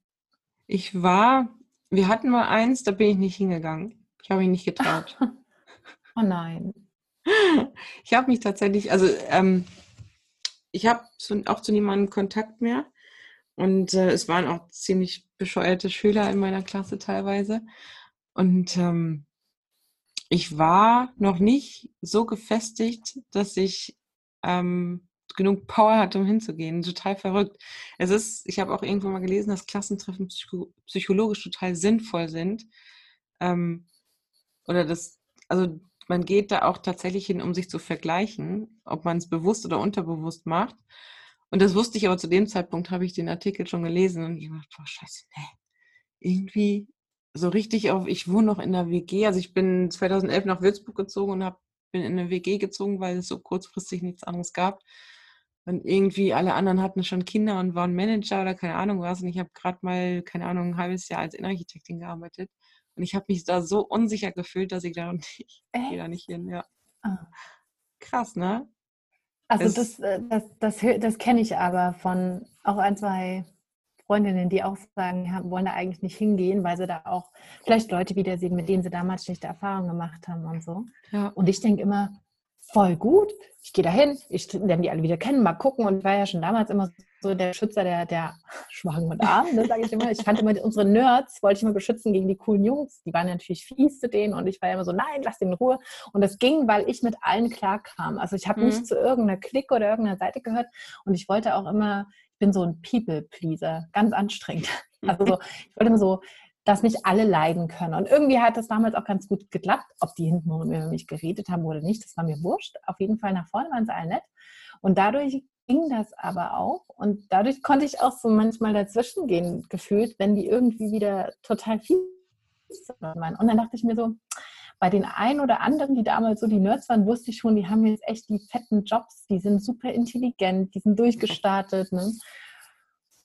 Ich war, wir hatten mal eins, da bin ich nicht hingegangen. Ich habe mich nicht getraut. Oh nein. Ich habe mich tatsächlich, also ähm, ich habe auch zu niemandem Kontakt mehr und äh, es waren auch ziemlich bescheuerte Schüler in meiner Klasse teilweise und ähm, ich war noch nicht so gefestigt, dass ich ähm, genug Power hatte, um hinzugehen. Total verrückt. Es ist, ich habe auch irgendwo mal gelesen, dass Klassentreffen psycho- psychologisch total sinnvoll sind. Ähm, oder das, also man geht da auch tatsächlich hin, um sich zu vergleichen, ob man es bewusst oder unterbewusst macht. Und das wusste ich aber zu dem Zeitpunkt, habe ich den Artikel schon gelesen und ich dachte, boah, scheiße, nee. Irgendwie so richtig auf, ich wohne noch in der W G, also ich bin zweitausendelf nach Würzburg gezogen und hab, bin in eine W G gezogen, weil es so kurzfristig nichts anderes gab und irgendwie alle anderen hatten schon Kinder und waren Manager oder keine Ahnung was und ich habe gerade mal, keine Ahnung, ein halbes Jahr als Innenarchitektin gearbeitet und ich habe mich da so unsicher gefühlt, dass ich da nicht, ich gehe da nicht hin, ja. Krass, ne? Also es, das, das, das, das, das kenne ich aber von auch ein, zwei Freundinnen, die auch sagen, ja, wollen da eigentlich nicht hingehen, weil sie da auch vielleicht Leute wiedersehen, mit denen sie damals schlechte Erfahrungen gemacht haben und so. Ja. Und ich denke immer, voll gut, ich gehe da hin, ich lerne die alle wieder kennen, mal gucken. Und ich war ja schon damals immer so der Schützer der, der Schwachen und Armen, das sage ich immer. Ich fand immer, unsere Nerds wollte ich immer beschützen gegen die coolen Jungs. Die waren natürlich fies zu denen und ich war ja immer so, nein, lass den in Ruhe. Und das ging, weil ich mit allen klarkam. Also ich habe mhm. nicht zu irgendeiner Clique oder irgendeiner Seite gehört und ich wollte auch immer, ich bin so ein People-Pleaser, ganz anstrengend. Also so, ich wollte immer so, dass nicht alle leiden können. Und irgendwie hat das damals auch ganz gut geklappt, ob die hinten über mich geredet haben oder nicht, das war mir wurscht. Auf jeden Fall nach vorne waren sie alle nett. Und dadurch ging das aber auch. Und dadurch konnte ich auch so manchmal dazwischen gehen, gefühlt, wenn die irgendwie wieder total fies waren. Und dann dachte ich mir so, bei den einen oder anderen, die damals so die Nerds waren, wusste ich schon, die haben jetzt echt die fetten Jobs, die sind super intelligent, die sind durchgestartet, ne?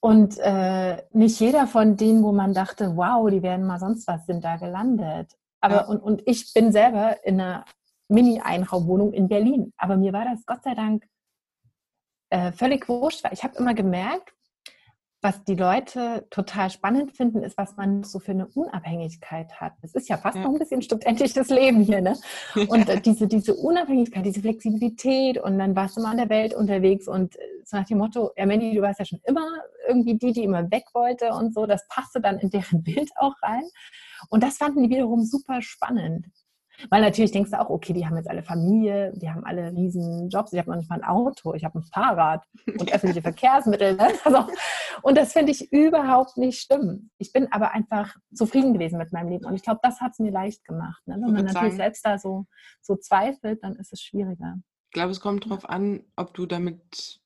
Und äh, nicht jeder von denen, wo man dachte, wow, die werden mal sonst was, sind da gelandet. Aber ja. und, und ich bin selber in einer Mini-Einraumwohnung in Berlin. Aber mir war das Gott sei Dank äh, völlig wurscht. Ich habe immer gemerkt, was die Leute total spannend finden, ist, was man so für eine Unabhängigkeit hat. Es ist ja fast ja. noch ein bisschen studentisches Leben hier, ne? Und äh, diese, diese Unabhängigkeit, diese Flexibilität und dann warst du mal an der Welt unterwegs und so nach dem Motto, ja Mandy, du warst ja schon immer irgendwie die, die immer weg wollte und so, das passte dann in deren Bild auch rein. Und das fanden die wiederum super spannend. Weil natürlich denkst du auch, okay, die haben jetzt alle Familie, die haben alle riesen Jobs, ich habe noch nicht mal ein Auto, ich habe ein Fahrrad und öffentliche Verkehrsmittel. Also, und das finde ich überhaupt nicht schlimm. Ich bin aber einfach zufrieden gewesen mit meinem Leben und ich glaube, das hat es mir leicht gemacht. Ne? Wenn man natürlich selbst da so, so zweifelt, dann ist es schwieriger. Ich glaube, es kommt darauf an, ob du damit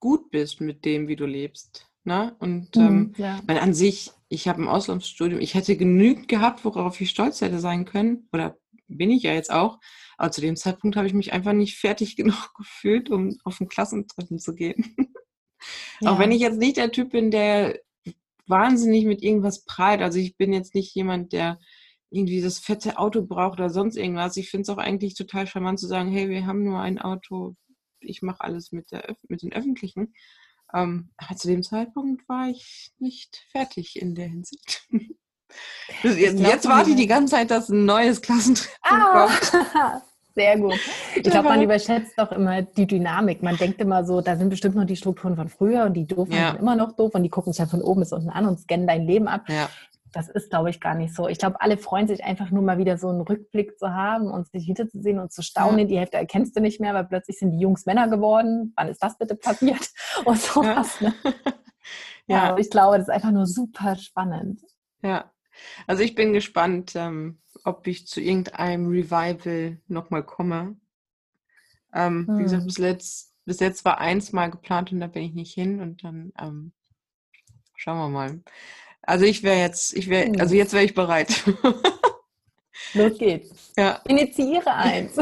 gut bist, mit dem, wie du lebst. Ne? Und ähm, ja. weil an sich, ich habe ein Auslandsstudium, ich hätte genügend gehabt, worauf ich stolz hätte sein können oder bin ich ja jetzt auch, aber zu dem Zeitpunkt habe ich mich einfach nicht fertig genug gefühlt, um auf ein Klassentreffen zu gehen. Ja. Auch wenn ich jetzt nicht der Typ bin, der wahnsinnig mit irgendwas prahlt, also ich bin jetzt nicht jemand, der irgendwie das fette Auto braucht oder sonst irgendwas. Ich finde es auch eigentlich total charmant zu sagen, hey, wir haben nur ein Auto, ich mache alles mit, der Öf- mit den Öffentlichen. Ähm, aber zu dem Zeitpunkt war ich nicht fertig in der Hinsicht. Das, jetzt glaub, jetzt warte ich die ganze Zeit, dass ein neues Klassentreffen ah, kommt. Sehr gut. Ich glaube, man überschätzt doch immer die Dynamik. Man denkt immer so, da sind bestimmt noch die Strukturen von früher und die Doofen ja. sind immer noch doof und die gucken sich halt von oben bis unten an und scannen dein Leben ab. Ja. Das ist, glaube ich, gar nicht so. Ich glaube, alle freuen sich einfach nur mal wieder so einen Rückblick zu haben und sich hinterzusehen und zu staunen. Ja. Die Hälfte erkennst du nicht mehr, weil plötzlich sind die Jungs Männer geworden. Wann ist das bitte passiert? Und sowas. Ja. Ne? Ja. Ja, ich glaube, das ist einfach nur super spannend. Ja. Also ich bin gespannt, ähm, ob ich zu irgendeinem Revival nochmal komme. Ähm, hm. Wie gesagt, bis jetzt, bis jetzt war eins mal geplant und da bin ich nicht hin und dann ähm, schauen wir mal. Also ich wäre jetzt, ich wäre, also jetzt wäre ich bereit. Los geht's. Ja. Initiiere eins.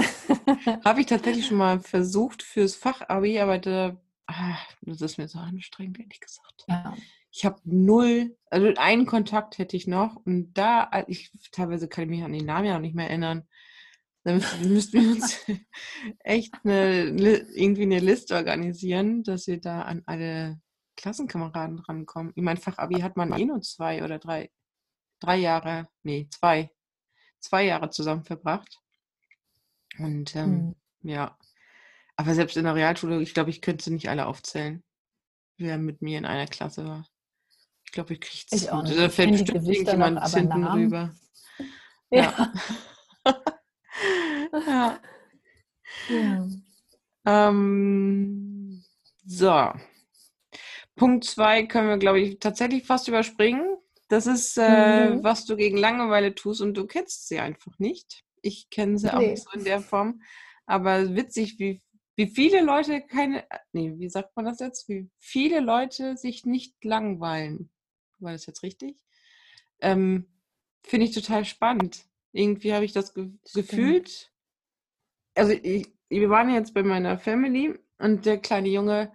Habe ich tatsächlich schon mal versucht fürs Fachabi, aber da, ach, das ist mir so anstrengend, ehrlich gesagt. Ja. Ich habe null, also einen Kontakt hätte ich noch und da, ich teilweise kann ich mich an den Namen ja auch nicht mehr erinnern. Dann müssten wir uns echt eine, irgendwie eine Liste organisieren, dass wir da an alle Klassenkameraden rankommen. Ich meine, Fachabi hat man eh nur zwei oder drei, drei Jahre, nee, zwei, zwei Jahre zusammen verbracht. Und ähm, hm. ja, aber selbst in der Realschule, ich glaube, ich könnte nicht alle aufzählen, wer mit mir in einer Klasse war. Ich glaube, ich kriege es. Da fällt bestimmt irgendjemand noch, hinten Namen. Rüber. Ja. ja. ja. Ähm, so. Punkt zwei können wir, glaube ich, tatsächlich fast überspringen. Das ist, äh, mhm. was du gegen Langeweile tust und du kennst sie einfach nicht. Ich kenne sie nee. auch nicht so in der Form. Aber witzig, wie Wie viele Leute keine, nee, wie sagt man das jetzt? Wie viele Leute sich nicht langweilen. War das jetzt richtig? Ähm, finde ich total spannend. Irgendwie habe ich das ge- gefühlt. Also ich, wir waren jetzt bei meiner Family und der kleine Junge,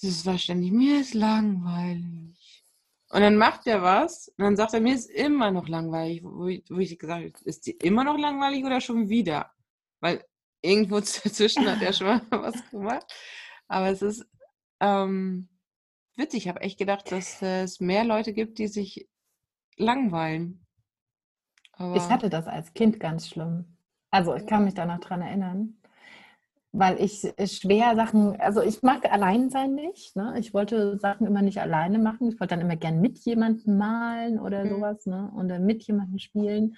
das war ständig, mir ist langweilig. Und dann macht er was und dann sagt er, mir ist immer noch langweilig. Wo ich, wo ich gesagt habe, ist die immer noch langweilig oder schon wieder? Weil irgendwo dazwischen hat er schon mal was gemacht. Aber es ist ähm, witzig. Ich habe echt gedacht, dass äh, es mehr Leute gibt, die sich langweilen. Aber ich hatte das als Kind ganz schlimm. Also ich kann mich da noch dran erinnern, weil ich schwer Sachen, also ich mag Alleinsein nicht, ne? Ich wollte Sachen immer nicht alleine machen, ich wollte dann immer gern mit jemandem malen oder sowas, ne? Oder mit jemandem spielen.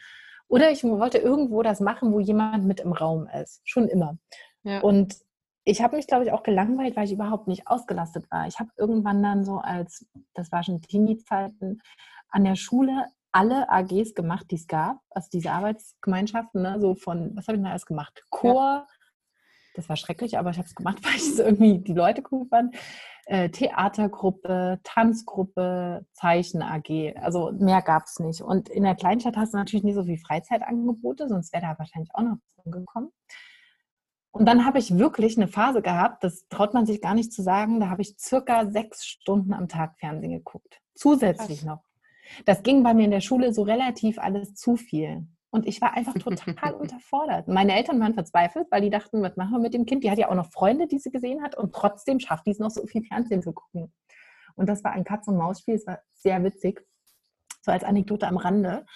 Oder ich wollte irgendwo das machen, wo jemand mit im Raum ist, schon immer. Ja. Und ich habe mich, glaube ich, auch gelangweilt, weil ich überhaupt nicht ausgelastet war. Ich habe irgendwann dann so als, das war schon Teenie-Zeiten, an der Schule alle A Gs gemacht, die es gab, also diese Arbeitsgemeinschaften, ne? So von, was habe ich denn alles gemacht? Chor, ja. Das war schrecklich, aber ich habe es gemacht, weil ich es irgendwie die Leute cool fand. Äh, Theatergruppe, Tanzgruppe, Zeichen-A G, also mehr gab es nicht. Und in der Kleinstadt hast du natürlich nicht so viel Freizeitangebote, sonst wäre da wahrscheinlich auch noch gekommen. Und dann habe ich wirklich eine Phase gehabt, das traut man sich gar nicht zu sagen, da habe ich circa sechs Stunden am Tag Fernsehen geguckt. Zusätzlich Krass. Noch. Das ging bei mir in der Schule so relativ alles zu viel. Und ich war einfach total unterfordert. Meine Eltern waren verzweifelt, weil die dachten, was machen wir mit dem Kind? Die hat ja auch noch Freunde, die sie gesehen hat. Und trotzdem schafft die es noch so viel Fernsehen zu gucken. Und das war ein Katz-und-Maus-Spiel. Es war sehr witzig. So als Anekdote am Rande.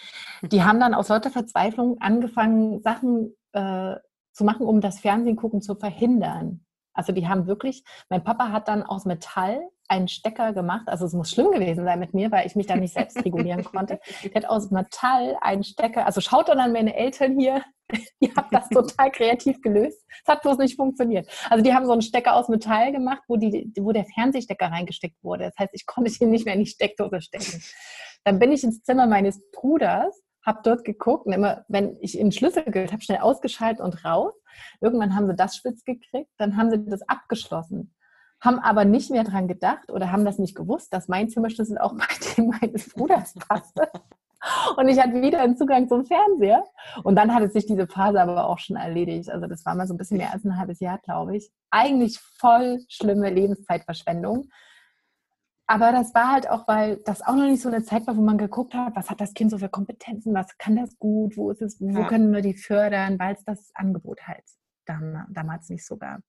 Die haben dann aus lauter Verzweiflung angefangen, Sachen äh, zu machen, um das Fernsehen gucken zu verhindern. Also die haben wirklich, mein Papa hat dann aus Metall einen Stecker gemacht, also es muss schlimm gewesen sein mit mir, weil ich mich da nicht selbst regulieren konnte. Der hat aus Metall einen Stecker, also schaut dann an meine Eltern hier, die haben das total kreativ gelöst. Es hat bloß nicht funktioniert. Also die haben so einen Stecker aus Metall gemacht, wo, die, wo der Fernsehstecker reingesteckt wurde. Das heißt, ich konnte ihn nicht mehr in die Steckdose stecken. Dann bin ich ins Zimmer meines Bruders, habe dort geguckt und immer, wenn ich in den Schlüssel gehört habe, schnell ausgeschaltet und raus. Irgendwann haben sie das spitz gekriegt, dann haben sie das abgeschlossen. Haben aber nicht mehr dran gedacht oder haben das nicht gewusst, dass mein Zimmerschlüssel auch bei dem meines Bruders passte. Und ich hatte wieder einen Zugang zum Fernseher. Und dann hatte sich diese Phase aber auch schon erledigt. Also das war mal so ein bisschen mehr als ein halbes Jahr, glaube ich. Eigentlich voll schlimme Lebenszeitverschwendung. Aber das war halt auch, weil das auch noch nicht so eine Zeit war, wo man geguckt hat, was hat das Kind so für Kompetenzen, was kann das gut, wo ist es, wo ja. können wir die fördern, weil es das Angebot halt damals nicht so gab.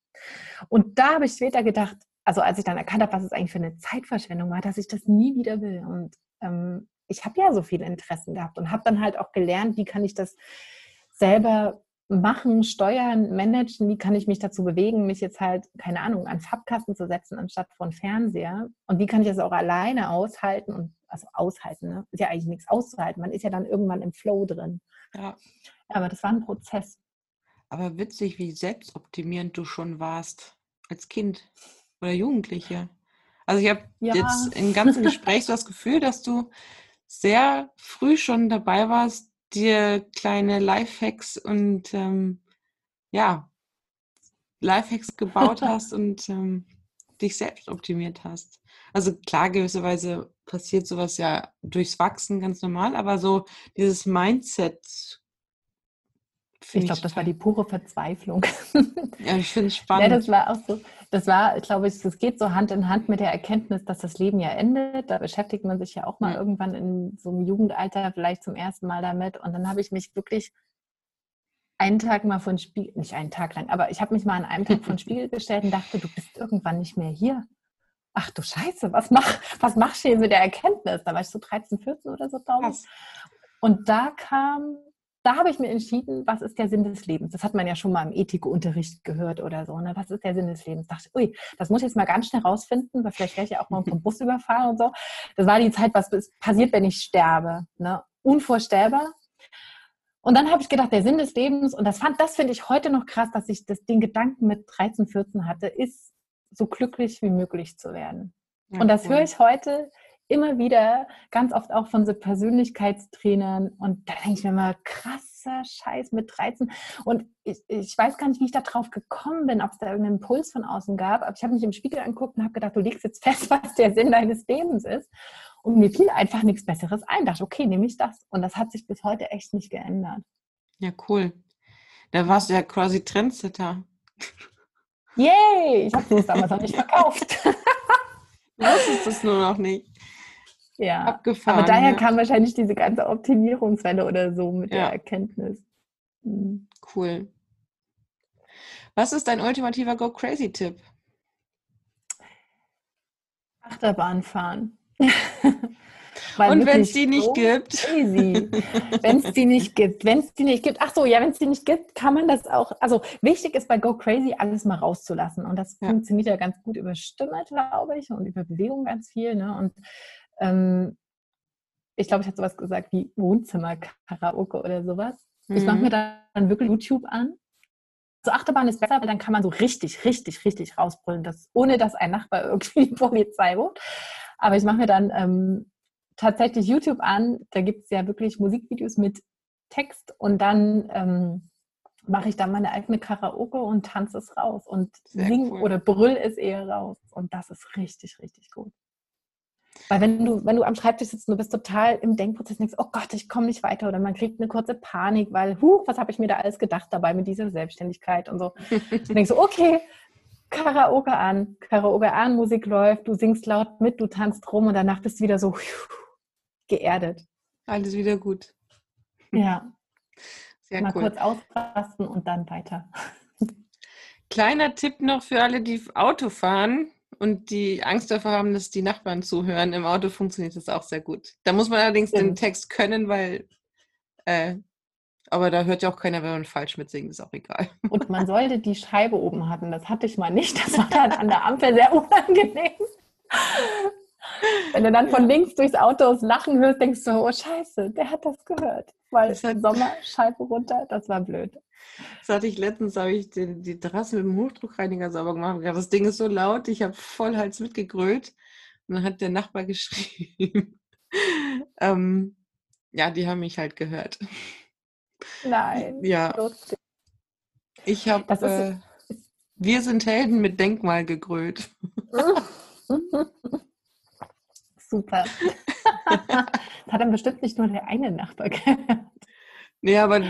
Und da habe ich später gedacht, also als ich dann erkannt habe, was es eigentlich für eine Zeitverschwendung war, dass ich das nie wieder will. Und ähm, ich habe ja so viele Interessen gehabt und habe dann halt auch gelernt, wie kann ich das selber machen, steuern, managen, wie kann ich mich dazu bewegen, mich jetzt halt, keine Ahnung, an Farbkasten zu setzen, anstatt vor den Fernseher. Und wie kann ich das auch alleine aushalten und, also aushalten, ne? Ist ja eigentlich nichts auszuhalten. Man ist ja dann irgendwann im Flow drin. Ja. Aber das war ein Prozess. Aber witzig, wie selbstoptimierend du schon warst als Kind oder Jugendliche. Also ich habe ja. jetzt im ganzen Gespräch so das Gefühl, dass du sehr früh schon dabei warst, dir kleine Lifehacks und ähm, ja, Lifehacks gebaut hast und ähm, dich selbst optimiert hast. Also klar, gewisserweise passiert sowas ja durchs Wachsen ganz normal, aber so dieses Mindset. Ich glaube, das war die pure Verzweiflung. Ja, ich finde es spannend. Ja, das war auch so, das war, glaube ich, das geht so Hand in Hand mit der Erkenntnis, dass das Leben ja endet. Da beschäftigt man sich ja auch mal ja. irgendwann in so einem Jugendalter vielleicht zum ersten Mal damit. Und dann habe ich mich wirklich einen Tag mal vor den Spiegel, nicht einen Tag lang, aber ich habe mich mal an einem Tag vor den Spiegel gestellt und dachte, du bist irgendwann nicht mehr hier. Ach du Scheiße, was mach, was machst du hier mit der Erkenntnis? Da war ich so dreizehn, vierzehn oder so, glaube ich. Und da kam... Da habe ich mir entschieden, was ist der Sinn des Lebens? Das hat man ja schon mal im Ethikunterricht gehört oder so. Ne? Was ist der Sinn des Lebens? Ich dachte, ui, das muss ich jetzt mal ganz schnell rausfinden, weil vielleicht werde ich ja auch mal vom Bus überfahren und so. Das war die Zeit, was passiert, wenn ich sterbe. Ne? Unvorstellbar. Und dann habe ich gedacht, der Sinn des Lebens, und das, fand, das finde ich heute noch krass, dass ich das, den Gedanken mit dreizehn, vierzehn hatte, ist, so glücklich wie möglich zu werden. Ja, und das cool. höre ich heute immer wieder, ganz oft auch von so Persönlichkeitstrainern, und da denke ich mir mal, krasser Scheiß mit dreizehn, und ich, ich weiß gar nicht, wie ich da drauf gekommen bin, ob es da irgendeinen Impuls von außen gab, aber ich habe mich im Spiegel angeguckt und habe gedacht, du legst jetzt fest, was der Sinn deines Lebens ist, und mir fiel einfach nichts Besseres ein, dachte, okay, nehme ich das, und das hat sich bis heute echt nicht geändert. Ja, cool. Da warst du ja quasi Trendsetter. Yay! Ich habe es damals noch nicht verkauft. Du wusstest es nur noch nicht. Ja, abgefahren, aber daher ja. kam wahrscheinlich diese ganze Optimierungswelle oder so mit ja. der Erkenntnis. Mhm. Cool. Was ist dein ultimativer Go-Crazy-Tipp? Achterbahn fahren. Weil und wenn es die nicht so gibt. Wenn es die nicht gibt, wenn es die nicht gibt, ach so, ja, wenn es die nicht gibt, kann man das auch, also wichtig ist bei Go Crazy, alles mal rauszulassen. Und das ja. funktioniert ja ganz gut über Stimme, glaube ich, und über Bewegung ganz viel. Ne? Und ähm, ich glaube, ich hatte sowas gesagt wie Wohnzimmer-Karaoke oder sowas. Mhm. Ich mache mir dann wirklich YouTube an. So, Achterbahn ist besser, weil dann kann man so richtig, richtig, richtig rausbrüllen, dass, ohne dass ein Nachbar irgendwie Polizei ruft. Aber ich mache mir dann ähm, tatsächlich YouTube an. Da gibt es ja wirklich Musikvideos mit Text und dann ähm, mache ich dann meine eigene Karaoke und tanze es raus und singe cool. oder brüll es eher raus. Und das ist richtig, richtig gut. Weil wenn du, wenn du am Schreibtisch sitzt und du bist total im Denkprozess, denkst, oh Gott, ich komme nicht weiter, oder man kriegt eine kurze Panik, weil, huh, was habe ich mir da alles gedacht dabei mit dieser Selbstständigkeit und so. Dann denkst du, okay, Karaoke an, Karaoke an, Musik läuft, du singst laut mit, du tanzt rum und danach bist du wieder so geerdet. Alles wieder gut. Ja. Sehr Mal cool. kurz ausrasten und dann weiter. Kleiner Tipp noch für alle, die Auto fahren und die Angst davor haben, dass die Nachbarn zuhören. Im Auto funktioniert das auch sehr gut. Da muss man allerdings ja. den Text können, weil, äh, aber da hört ja auch keiner, wenn man falsch mitsingt, ist auch egal. Und man sollte die Scheibe oben haben. Das hatte ich mal nicht. Das war dann an der Ampel sehr unangenehm. Wenn du dann von links durchs Auto aus Lachen hörst, denkst du, oh Scheiße, der hat das gehört. Weil es hat... Sommer, Scheibe runter, das war blöd. Das hatte ich letztens, habe ich die, die Terrasse mit dem Hochdruckreiniger sauber gemacht. Das Ding ist so laut, ich habe voll Hals mitgegrölt. Und dann hat der Nachbar geschrieben. ähm, ja, die haben mich halt gehört. Nein. Ja. Lustig. Ich habe, ist... äh, wir sind Helden mit Denkmal gegrölt. Super. Das hat dann bestimmt nicht nur der eine Nachbar gehört. Nee, aber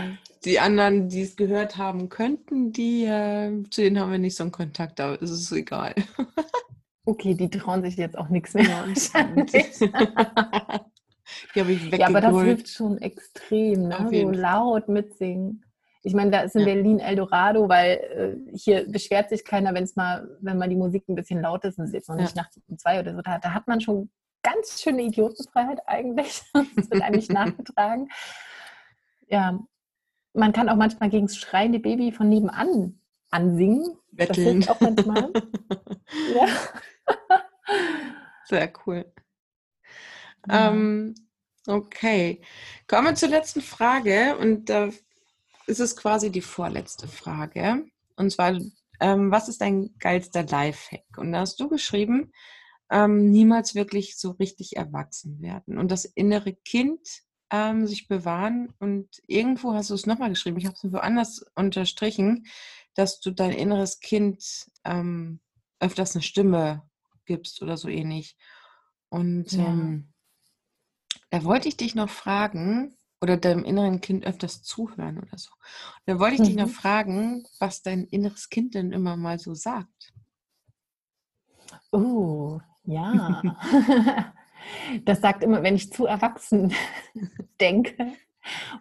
die anderen, die es gehört haben könnten, die, äh, zu denen haben wir nicht so einen Kontakt, aber es ist egal. Okay, die trauen sich jetzt auch nichts mehr. Die habe ich weggeholt. Ja, aber das hilft schon extrem, ne? So laut mitsingen. Ich meine, da ist in ja. Berlin Eldorado, weil äh, hier beschwert sich keiner, wenn's mal, wenn mal die Musik ein bisschen laut ist und es jetzt noch nicht ja. nachts um zwei oder so. Da, da hat man schon ganz schöne Idiotenfreiheit eigentlich. Das wird einem nicht nachgetragen. Ja, man kann auch manchmal gegen das schreiende Baby von nebenan ansingen. Betteln. Das hilft auch manchmal. Ja. Sehr cool. Mhm. Ähm, okay. Kommen wir zur letzten Frage. Und da äh, ist es quasi die vorletzte Frage. Und zwar, ähm, was ist dein geilster Lifehack? Und da hast du geschrieben, ähm, niemals wirklich so richtig erwachsen werden. Und das innere Kind Ähm, sich bewahren, und irgendwo hast du es nochmal geschrieben, ich habe es woanders unterstrichen, dass du dein inneres Kind ähm, öfters eine Stimme gibst oder so ähnlich. Und ja. ähm, da wollte ich dich noch fragen, oder deinem inneren Kind öfters zuhören oder so. Und da wollte ich mhm. dich noch fragen, was dein inneres Kind denn immer mal so sagt. Oh, ja. Das sagt immer, wenn ich zu erwachsen denke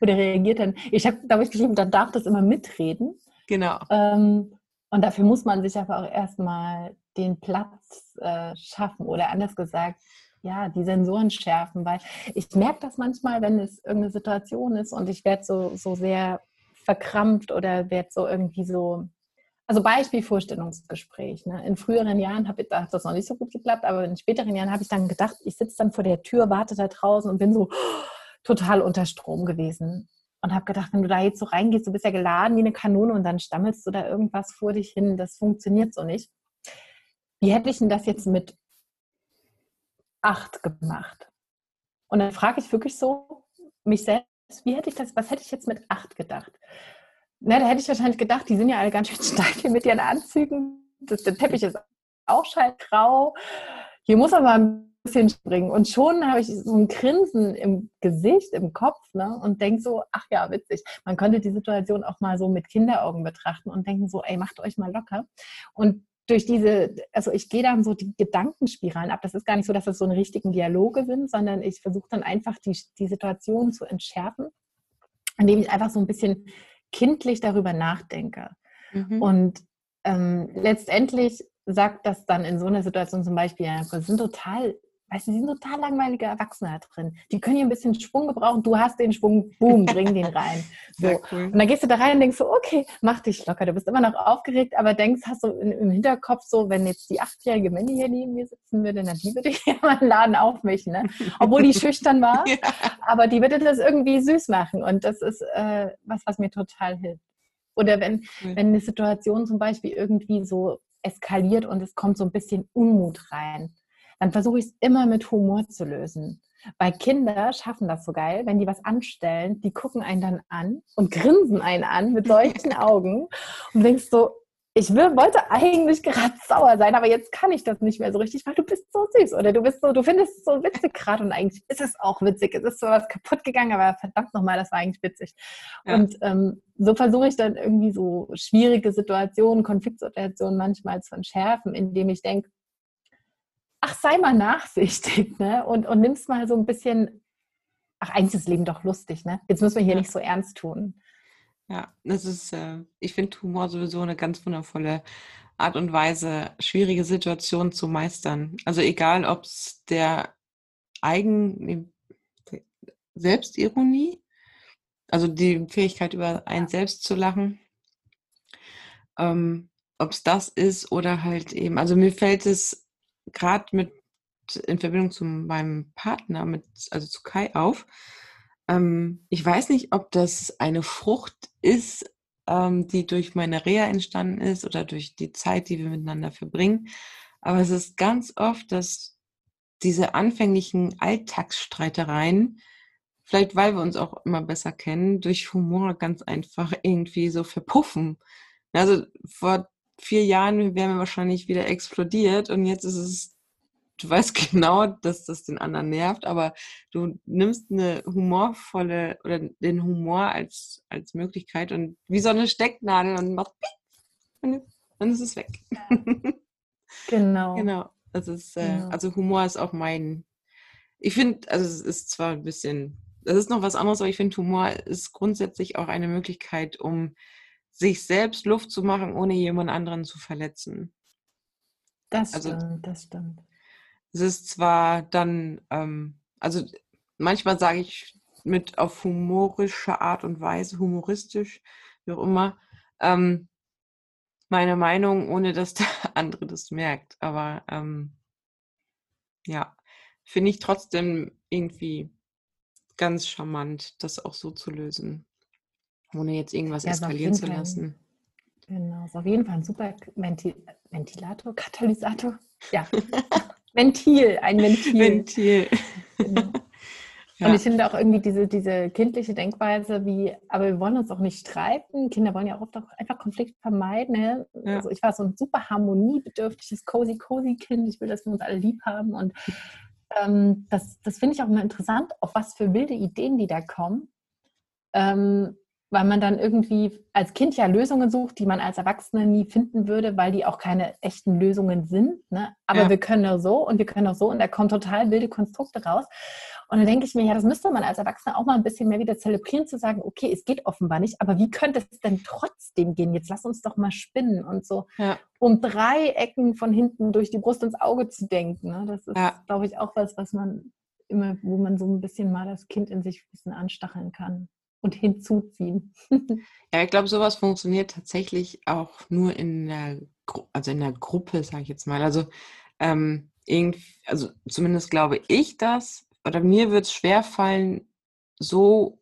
oder reagiert, dann, ich habe, glaube ich, geschrieben, dann darf das immer mitreden. Genau. Ähm, und dafür muss man sich aber auch erstmal den Platz äh, schaffen, oder anders gesagt, ja, die Sensoren schärfen, weil ich merke das manchmal, wenn es irgendeine Situation ist und ich werde so, so sehr verkrampft oder werde so irgendwie so... Also Beispiel Vorstellungsgespräch. Ne? In früheren Jahren habe ich, da hat das noch nicht so gut geklappt, aber in späteren Jahren habe ich dann gedacht, ich sitze dann vor der Tür, warte da draußen und bin so total unter Strom gewesen. Und habe gedacht, wenn du da jetzt so reingehst, du bist ja geladen wie eine Kanone und dann stammelst du da irgendwas vor dich hin, das funktioniert so nicht. Wie hätte ich denn das jetzt mit acht gemacht? Und dann frage ich wirklich so mich selbst, wie hätte ich das, was hätte ich jetzt mit acht gedacht? Na, da hätte ich wahrscheinlich gedacht, die sind ja alle ganz schön steif hier mit ihren Anzügen. Das, der Teppich ist auch schallgrau. Hier muss man mal ein bisschen springen. Und schon habe ich so ein Grinsen im Gesicht, im Kopf, ne? Und denke so, ach ja, witzig. Man könnte die Situation auch mal so mit Kinderaugen betrachten und denken so, ey, macht euch mal locker. Und durch diese, also ich gehe dann so die Gedankenspiralen ab. Das ist gar nicht so, dass das so eine richtigen Dialoge sind, sondern ich versuche dann einfach die, die Situation zu entschärfen, indem ich einfach so ein bisschen kindlich darüber nachdenke. Mhm. Und ähm, letztendlich sagt das dann in so einer Situation zum Beispiel, ja, wir sind total weißt du, die sind total langweilige Erwachsene da drin. Die können hier ein bisschen Schwung gebrauchen. Du hast den Schwung, boom, bring den rein. So. Cool. Und dann gehst du da rein und denkst so, okay, mach dich locker. Du bist immer noch aufgeregt, aber denkst, hast so im Hinterkopf so, wenn jetzt die achtjährige Mandy hier neben mir sitzen würde, dann die würde ich ja mal laden auf mich, ne? Obwohl die schüchtern war, ja. aber die würde das irgendwie süß machen. Und das ist äh, was, was mir total hilft. Oder wenn, cool. wenn eine Situation zum Beispiel irgendwie so eskaliert und es kommt so ein bisschen Unmut rein, dann versuche ich es immer mit Humor zu lösen. Weil Kinder schaffen das so geil, wenn die was anstellen, die gucken einen dann an und grinsen einen an mit solchen Augen und denkst so, ich will, wollte eigentlich gerade sauer sein, aber jetzt kann ich das nicht mehr so richtig, weil du bist so süß oder du bist so, du findest es so witzig gerade und eigentlich ist es auch witzig. Es ist so was kaputt gegangen, aber verdammt nochmal, das war eigentlich witzig. Ja. Und ähm, so versuche ich dann irgendwie so schwierige Situationen, Konfliktsituationen manchmal zu entschärfen, indem ich denke, ach, sei mal nachsichtig, ne? Und, und nimm's mal so ein bisschen, ach, eigentlich ist das Leben doch lustig, ne? Jetzt müssen wir hier ja. nicht so ernst tun. Ja, das ist, äh, ich finde Humor sowieso eine ganz wundervolle Art und Weise, schwierige Situationen zu meistern. Also egal, ob es der eigenen Selbstironie, also die Fähigkeit, über einen selbst zu lachen, ähm, ob es das ist oder halt eben, also mir fällt es gerade mit in Verbindung zu meinem Partner, mit, also zu Kai auf. Ähm, ich weiß nicht, ob das eine Frucht ist, ähm, die durch meine Reha entstanden ist oder durch die Zeit, die wir miteinander verbringen. Aber es ist ganz oft, dass diese anfänglichen Alltagsstreitereien, vielleicht weil wir uns auch immer besser kennen, durch Humor ganz einfach irgendwie so verpuffen. Also vor vier Jahren wären wir wahrscheinlich wieder explodiert und jetzt ist es, du weißt genau, dass das den anderen nervt, aber du nimmst eine humorvolle oder den Humor als, als Möglichkeit und wie so eine Stecknadel und macht und dann ist es weg. Genau. Genau. Das ist, äh, ja. Also Humor ist auch mein, ich finde, also es ist zwar ein bisschen, das ist noch was anderes, aber ich finde Humor ist grundsätzlich auch eine Möglichkeit, um sich selbst Luft zu machen, ohne jemand anderen zu verletzen. Das also, stimmt, das stimmt. Es ist zwar dann, ähm, also manchmal sage ich mit auf humorische Art und Weise, humoristisch, wie auch immer, ähm, meine Meinung, ohne dass der andere das merkt. Aber ähm, ja, finde ich trotzdem irgendwie ganz charmant, das auch so zu lösen. Ohne jetzt irgendwas ja, eskalieren zu lassen. Fall, genau, ist auf jeden Fall ein super Ventil, Ventilator, Katalysator. Ja, Ventil, ein Ventil. Ventil. Genau. Ja. Und ich finde auch irgendwie diese, diese kindliche Denkweise wie, aber wir wollen uns auch nicht streiten. Kinder wollen ja auch oft auch einfach Konflikt vermeiden. Ne? Ja. Also ich war so ein super harmoniebedürftiges, cozy, cozy Kind. Ich will, dass wir uns alle lieb haben. Und ähm, das, das finde ich auch mal interessant, auf was für wilde Ideen die da kommen. Ähm, Weil man dann irgendwie als Kind ja Lösungen sucht, die man als Erwachsene nie finden würde, weil die auch keine echten Lösungen sind. Ne? Aber ja. wir können nur so und wir können auch so und da kommen total wilde Konstrukte raus. Und dann denke ich mir, ja, das müsste man als Erwachsener auch mal ein bisschen mehr wieder zelebrieren, zu sagen, okay, es geht offenbar nicht, aber wie könnte es denn trotzdem gehen? Jetzt lass uns doch mal spinnen und so ja. um drei Ecken von hinten durch die Brust ins Auge zu denken. Ne? Das ist, ja. glaube ich, auch was, was man immer, wo man so ein bisschen mal das Kind in sich ein bisschen anstacheln kann. Und hinzuziehen. Ja, ich glaube, sowas funktioniert tatsächlich auch nur in der, Gru- also in der Gruppe, sage ich jetzt mal. Also, ähm, irgend- also zumindest glaube ich das, oder mir wird es schwerfallen, so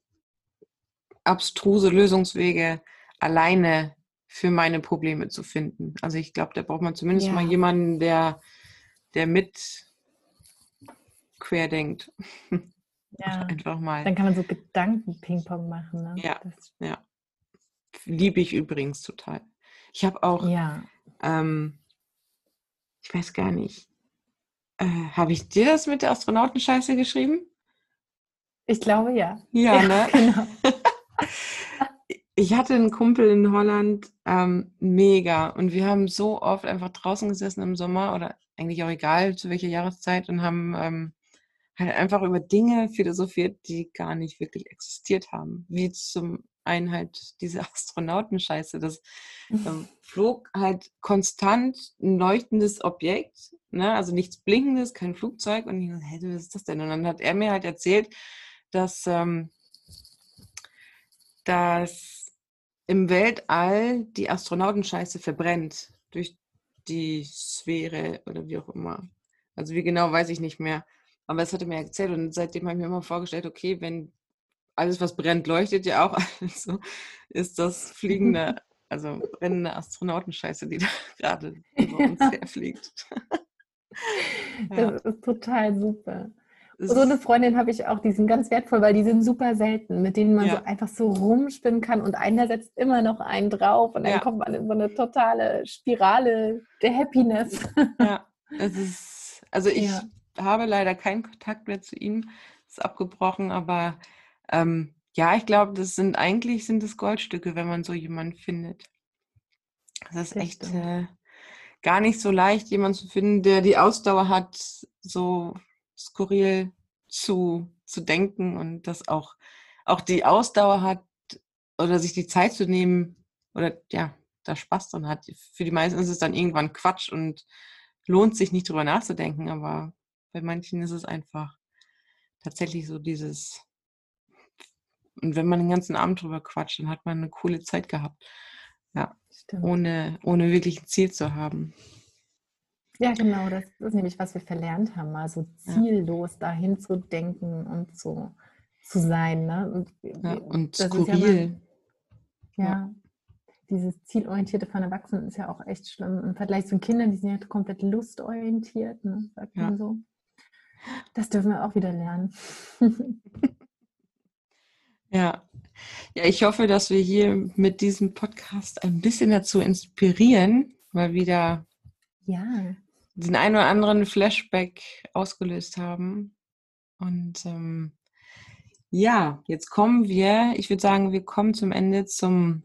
abstruse Lösungswege alleine für meine Probleme zu finden. Also ich glaube, da braucht man zumindest ja. mal jemanden, der, der mit querdenkt. Ja, einfach mal. Dann kann man so Gedanken-Ping-Pong machen. Ne? Ja, ja. Liebe ich übrigens total. Ich habe auch, ja. ähm, ich weiß gar nicht, äh, habe ich dir das mit der Astronautenscheiße geschrieben? Ich glaube, ja. Ja, ja ne? Genau. Ich hatte einen Kumpel in Holland, ähm, mega. Und wir haben so oft einfach draußen gesessen im Sommer oder eigentlich auch egal, zu welcher Jahreszeit und haben... Ähm, halt einfach über Dinge philosophiert, die gar nicht wirklich existiert haben. Wie zum einen halt diese Astronautenscheiße. Das ähm, flog halt konstant ein leuchtendes Objekt, ne? Also nichts Blinkendes, kein Flugzeug. Und ich dachte, hey, was ist das denn? Und dann hat er mir halt erzählt, dass, ähm, dass im Weltall die Astronautenscheiße verbrennt durch die Sphäre oder wie auch immer. Also wie genau, weiß ich nicht mehr. Aber das hat er mir erzählt und seitdem habe ich mir immer vorgestellt, okay, wenn alles, was brennt, leuchtet ja auch. Also ist das fliegende, also brennende Astronautenscheiße, die da gerade über uns herfliegt. Ja. Das ist total super. Es so eine Freundin habe ich auch, die sind ganz wertvoll, weil die sind super selten, mit denen man ja. so einfach so rumspinnen kann und einer setzt immer noch einen drauf und dann ja. kommt man in so eine totale Spirale der Happiness. Ja, es ist, also ich ja. habe leider keinen Kontakt mehr zu ihm, ist abgebrochen, aber ähm, ja, ich glaube, das sind eigentlich sind es Goldstücke, wenn man so jemanden findet. Das ist das echt äh, gar nicht so leicht, jemanden zu finden, der die Ausdauer hat, so skurril zu, zu denken und das auch, auch die Ausdauer hat oder sich die Zeit zu nehmen oder ja, da Spaß dran hat. Für die meisten ist es dann irgendwann Quatsch und lohnt sich nicht drüber nachzudenken, aber bei manchen ist es einfach tatsächlich so dieses, und wenn man den ganzen Abend drüber quatscht, dann hat man eine coole Zeit gehabt. Ja, ohne, ohne wirklich ein Ziel zu haben. Ja, genau, das ist nämlich, was wir verlernt haben, mal so ziellos ja. dahin zu denken und so zu sein. Ne? Und, ja, und skurril. Ja, mal, ja, ja, dieses Zielorientierte von Erwachsenen ist ja auch echt schlimm. Im Vergleich zu Kindern, die sind ja komplett lustorientiert, ne? Sagt man ja. so. Das dürfen wir auch wieder lernen. Ja. Ja, ich hoffe, dass wir hier mit diesem Podcast ein bisschen dazu inspirieren, mal wieder ja. den einen oder anderen Flashback ausgelöst haben. Und ähm, ja, jetzt kommen wir, ich würde sagen, wir kommen zum Ende zum,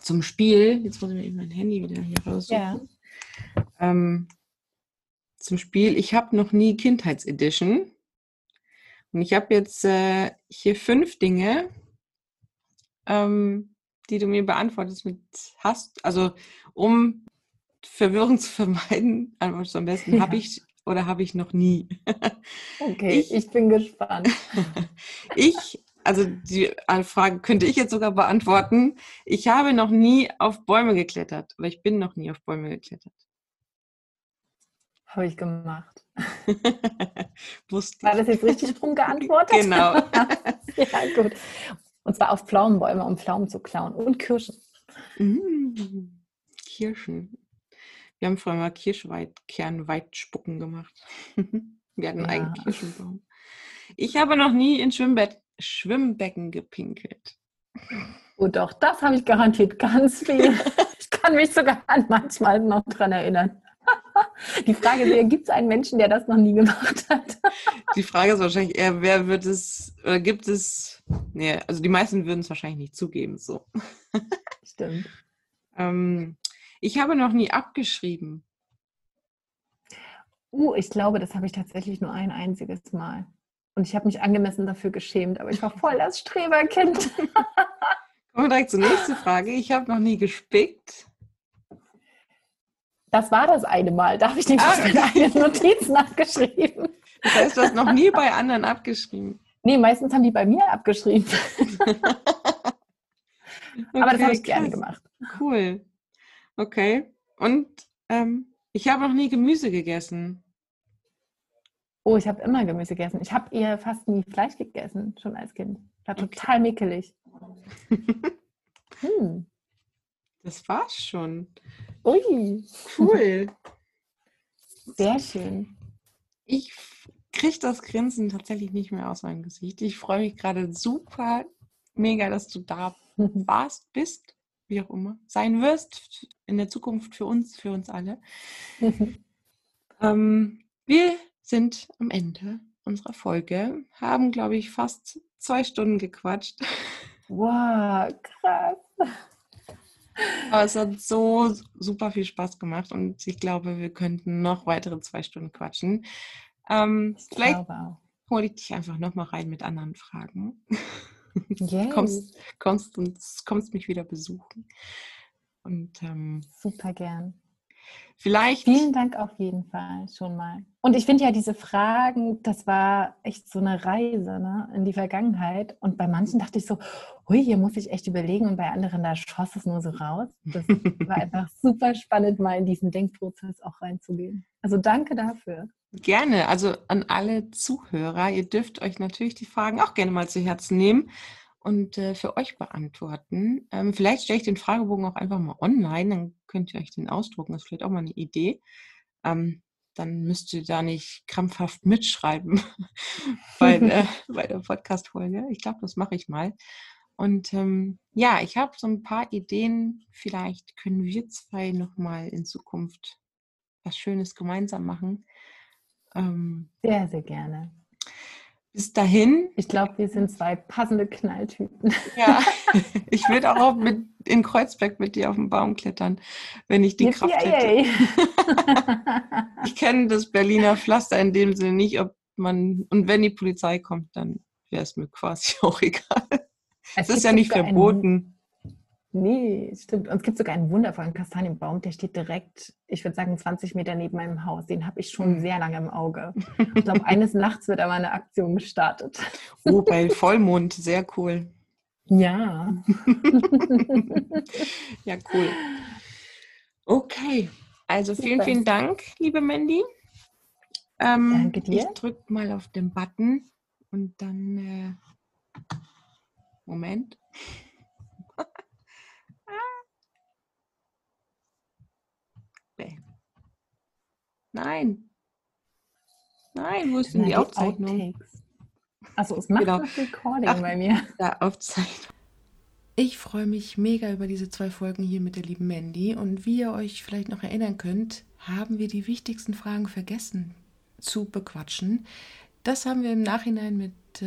zum Spiel. Jetzt muss ich mir eben mein Handy wieder hier raussuchen. Ja. Ähm, zum Spiel, ich habe noch nie Kindheitsedition. Und ich habe jetzt äh, hier fünf Dinge, ähm, die du mir beantwortest mit hast, also um Verwirrung zu vermeiden, antwortest du am besten, ja. habe ich oder habe ich noch nie. Okay, ich, ich bin gespannt. Ich, also die Frage könnte ich jetzt sogar beantworten. Ich habe noch nie auf Bäume geklettert, oder ich bin noch nie auf Bäume geklettert. Habe ich gemacht. Wusste ich. War das jetzt richtig drum geantwortet? Genau. Ja, gut. Und zwar auf Pflaumenbäume, um Pflaumen zu klauen und Kirschen. Mm, Kirschen. Wir haben früher mal Kirschkernweitspucken gemacht. Wir hatten ja. einen eigenen Kirschenbaum. Ich habe noch nie in Schwimmbett, Schwimmbecken gepinkelt. Oh doch, das habe ich garantiert ganz viel. Ich kann mich sogar an manchmal noch dran erinnern. Die Frage ist eher, gibt es einen Menschen, der das noch nie gemacht hat? Die Frage ist wahrscheinlich eher, wer wird es, oder gibt es, nee, also die meisten würden es wahrscheinlich nicht zugeben, so. Stimmt. ähm, ich habe noch nie abgeschrieben. Uh, ich glaube, das habe ich tatsächlich nur ein einziges Mal. Und ich habe mich angemessen dafür geschämt, aber ich war voll das Streberkind. Kommen wir direkt zur nächsten Frage. Ich habe noch nie gespickt. Das war das eine Mal. Da habe ich nämlich ah, eine Notiz nachgeschrieben. Das heißt, du hast noch nie bei anderen abgeschrieben? Nee, meistens haben die bei mir abgeschrieben. Okay, aber das habe ich gerne gemacht. Cool. Okay. Und ähm, ich habe noch nie Gemüse gegessen. Oh, ich habe immer Gemüse gegessen. Ich habe eher fast nie Fleisch gegessen, schon als Kind. Ich war okay. total mickelig. Hm. Das war's schon. Ui, cool. Sehr schön. Ich kriege das Grinsen tatsächlich nicht mehr aus meinem Gesicht. Ich freue mich gerade super mega, dass du da warst, bist, wie auch immer, sein wirst in der Zukunft für uns, für uns alle. ähm, wir sind am Ende unserer Folge, haben, glaube ich, fast zwei Stunden gequatscht. Wow, krass. Aber es hat so super viel Spaß gemacht und ich glaube, wir könnten noch weitere zwei Stunden quatschen. Ähm, ich vielleicht glaube auch. hole ich dich einfach nochmal rein mit anderen Fragen. Yes. Kommst, kommst, und, kommst mich wieder besuchen. Und, ähm, super gern. Vielleicht. Vielen Dank auf jeden Fall schon mal. Und ich finde ja diese Fragen, das war echt so eine Reise, ne, in die Vergangenheit. Und bei manchen dachte ich so, hui, hier muss ich echt überlegen. Und bei anderen, da schoss es nur so raus. Das war einfach super spannend, mal in diesen Denkprozess auch reinzugehen. Also danke dafür. Gerne. Also an alle Zuhörer, ihr dürft euch natürlich die Fragen auch gerne mal zu Herzen nehmen und äh, für euch beantworten. Ähm, vielleicht stelle ich den Fragebogen auch einfach mal online, dann könnt ihr euch den ausdrucken. Das ist vielleicht auch mal eine Idee. Ähm, dann müsst ihr da nicht krampfhaft mitschreiben bei, äh, bei der Podcast-Folge. Ich glaube, das mache ich mal. Und ähm, ja, ich habe so ein paar Ideen. Vielleicht können wir zwei nochmal in Zukunft was Schönes gemeinsam machen. Ähm, sehr, sehr gerne. Bis dahin. Ich glaube, wir sind zwei passende Knalltypen. Ja, ich würde auch mit in Kreuzberg mit dir auf den Baum klettern, wenn ich die yay, Kraft yay. hätte. Ich kenne das Berliner Pflaster in dem Sinne nicht, ob man, und wenn die Polizei kommt, dann wäre es mir quasi auch egal. Es, es ist ja nicht verboten. Einen, nee, stimmt. Und es gibt sogar einen wundervollen Kastanienbaum, der steht direkt, ich würde sagen, zwanzig Meter neben meinem Haus. Den habe ich schon sehr lange im Auge. Ich glaube, eines Nachts wird aber eine Aktion gestartet. Oh, bei Vollmond, sehr cool. Ja. Ja, cool. Okay, also vielen, super. vielen Dank, liebe Mandy. Ähm, Danke dir. Ich drücke mal auf den Button und dann... Äh, Moment. Nein. Nein, wo ist denn die Aufzeichnung? Achso, es macht das Recording Ach, bei mir. Ja, Aufzeichnung. Ich freue mich mega über diese zwei Folgen hier mit der lieben Mandy. Und wie ihr euch vielleicht noch erinnern könnt, haben wir die wichtigsten Fragen vergessen zu bequatschen. Das haben wir im Nachhinein mit äh,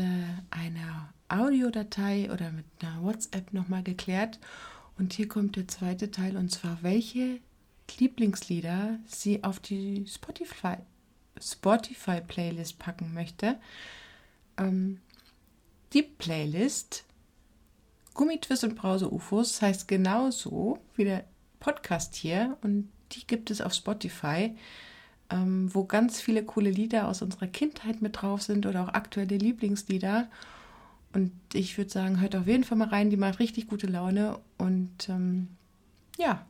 einer Audiodatei oder mit einer WhatsApp nochmal geklärt. Und hier kommt der zweite Teil, und zwar welche Lieblingslieder sie auf die Spotify, Spotify Playlist packen möchte. Ähm, die Playlist Gummitwist und Brauseufos heißt genauso wie der Podcast hier, und die gibt es auf Spotify, ähm, wo ganz viele coole Lieder aus unserer Kindheit mit drauf sind oder auch aktuelle Lieblingslieder. Und ich würde sagen, hört auf jeden Fall mal rein, die macht richtig gute Laune. Und ähm, ja,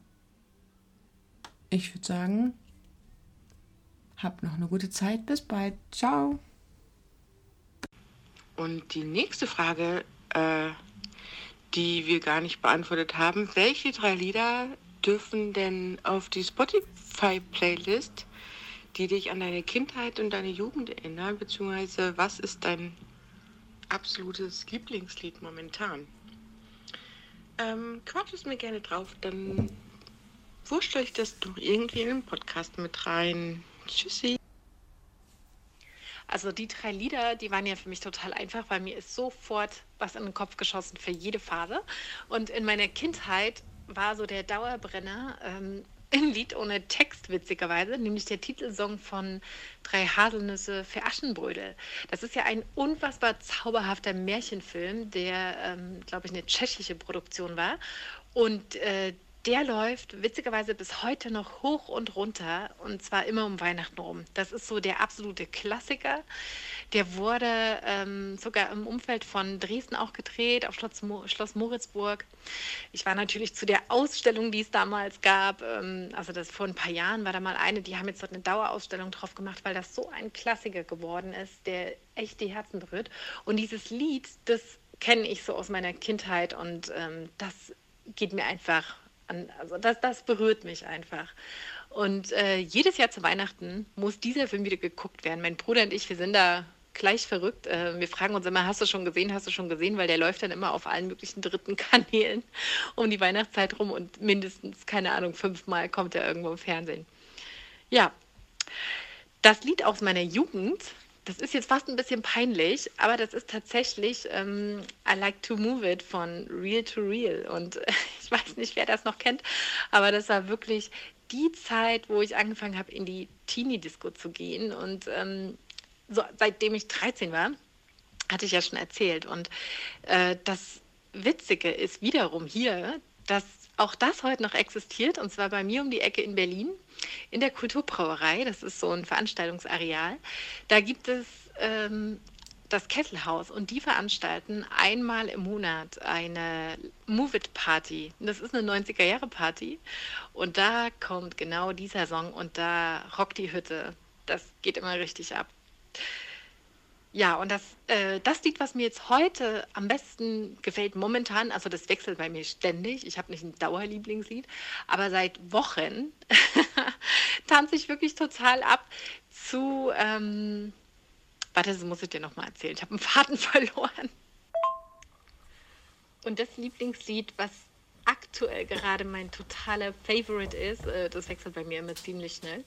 ich würde sagen, habt noch eine gute Zeit. Bis bald. Ciao. Und die nächste Frage, äh, die wir gar nicht beantwortet haben. Welche drei Lieder dürfen denn auf die Spotify-Playlist, die dich an deine Kindheit und deine Jugend erinnern? Beziehungsweise, was ist dein absolutes Lieblingslied momentan? Ähm, quatscht es mir gerne drauf, dann... wurscht euch das doch irgendwie in den Podcast mit rein. Tschüssi. Also die drei Lieder, die waren ja für mich total einfach, weil mir ist sofort was in den Kopf geschossen für jede Phase. Und in meiner Kindheit war so der Dauerbrenner ähm, ein Lied ohne Text, witzigerweise, nämlich der Titelsong von Drei Haselnüsse für Aschenbrödel. Das ist ja ein unfassbar zauberhafter Märchenfilm, der, ähm, glaube ich, eine tschechische Produktion war. Und äh, Der läuft witzigerweise bis heute noch hoch und runter, und zwar immer um Weihnachten rum. Das ist so der absolute Klassiker. Der wurde ähm, sogar im Umfeld von Dresden auch gedreht, auf Schloss, Mo- Schloss Moritzburg. Ich war natürlich zu der Ausstellung, die es damals gab. Ähm, also das vor ein paar Jahren war da mal eine, die haben jetzt dort eine Dauerausstellung drauf gemacht, weil das so ein Klassiker geworden ist, der echt die Herzen berührt. Und dieses Lied, das kenne ich so aus meiner Kindheit, und ähm, das geht mir einfach... an, also das, das berührt mich einfach. Und äh, jedes Jahr zu Weihnachten muss dieser Film wieder geguckt werden. Mein Bruder und ich, wir sind da gleich verrückt. Äh, wir fragen uns immer, hast du schon gesehen, hast du schon gesehen? Weil der läuft dann immer auf allen möglichen dritten Kanälen um die Weihnachtszeit rum, und mindestens, keine Ahnung, fünfmal kommt er irgendwo im Fernsehen. Ja, das Lied aus meiner Jugend, das ist jetzt fast ein bisschen peinlich, aber das ist tatsächlich ähm, I Like to Move It von Real to Real. Und ich weiß nicht, wer das noch kennt, aber das war wirklich die Zeit, wo ich angefangen habe, in die Teenie-Disco zu gehen. Und ähm, so, seitdem ich dreizehn war, hatte ich ja schon erzählt. Und äh, das Witzige ist wiederum hier, dass auch das heute noch existiert, und zwar bei mir um die Ecke in Berlin, in der Kulturbrauerei. Das ist so ein Veranstaltungsareal. Da gibt es ähm, das Kesselhaus, und die veranstalten einmal im Monat eine Move-It-Party. Das ist eine neunziger-Jahre-Party, und da kommt genau dieser Song und da rockt die Hütte. Das geht immer richtig ab. Ja, und das, äh, das Lied, was mir jetzt heute am besten gefällt momentan, also das wechselt bei mir ständig, ich habe nicht ein Dauerlieblingslied, aber seit Wochen tanze ich wirklich total ab zu, ähm, warte, das muss ich dir nochmal erzählen, ich habe einen Faden verloren. Und das Lieblingslied, was aktuell gerade mein totaler Favorite ist, äh, das wechselt bei mir immer ziemlich schnell,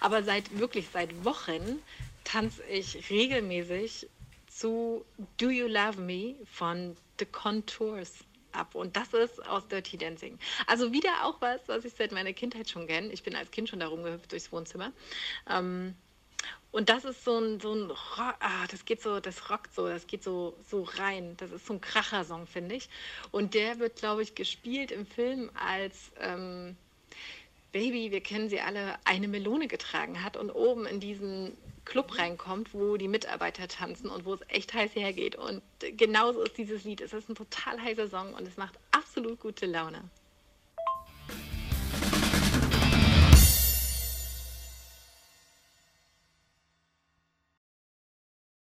aber seit wirklich seit Wochen tanze ich regelmäßig zu Do You Love Me von The Contours ab. Und das ist aus Dirty Dancing. Also wieder auch was, was ich seit meiner Kindheit schon kenne. Ich bin als Kind schon da rumgehüpft durchs Wohnzimmer. Ähm, und das ist so ein, so ein Rock, ah, das geht so, das rockt so, das geht so, so rein. Das ist so ein Kracher-Song, finde ich. Und der wird, glaube ich, gespielt im Film als... Ähm, Baby, wir kennen sie alle, eine Melone getragen hat und oben in diesen Club reinkommt, wo die Mitarbeiter tanzen und wo es echt heiß hergeht. Und genauso ist dieses Lied. Es ist ein total heißer Song und es macht absolut gute Laune.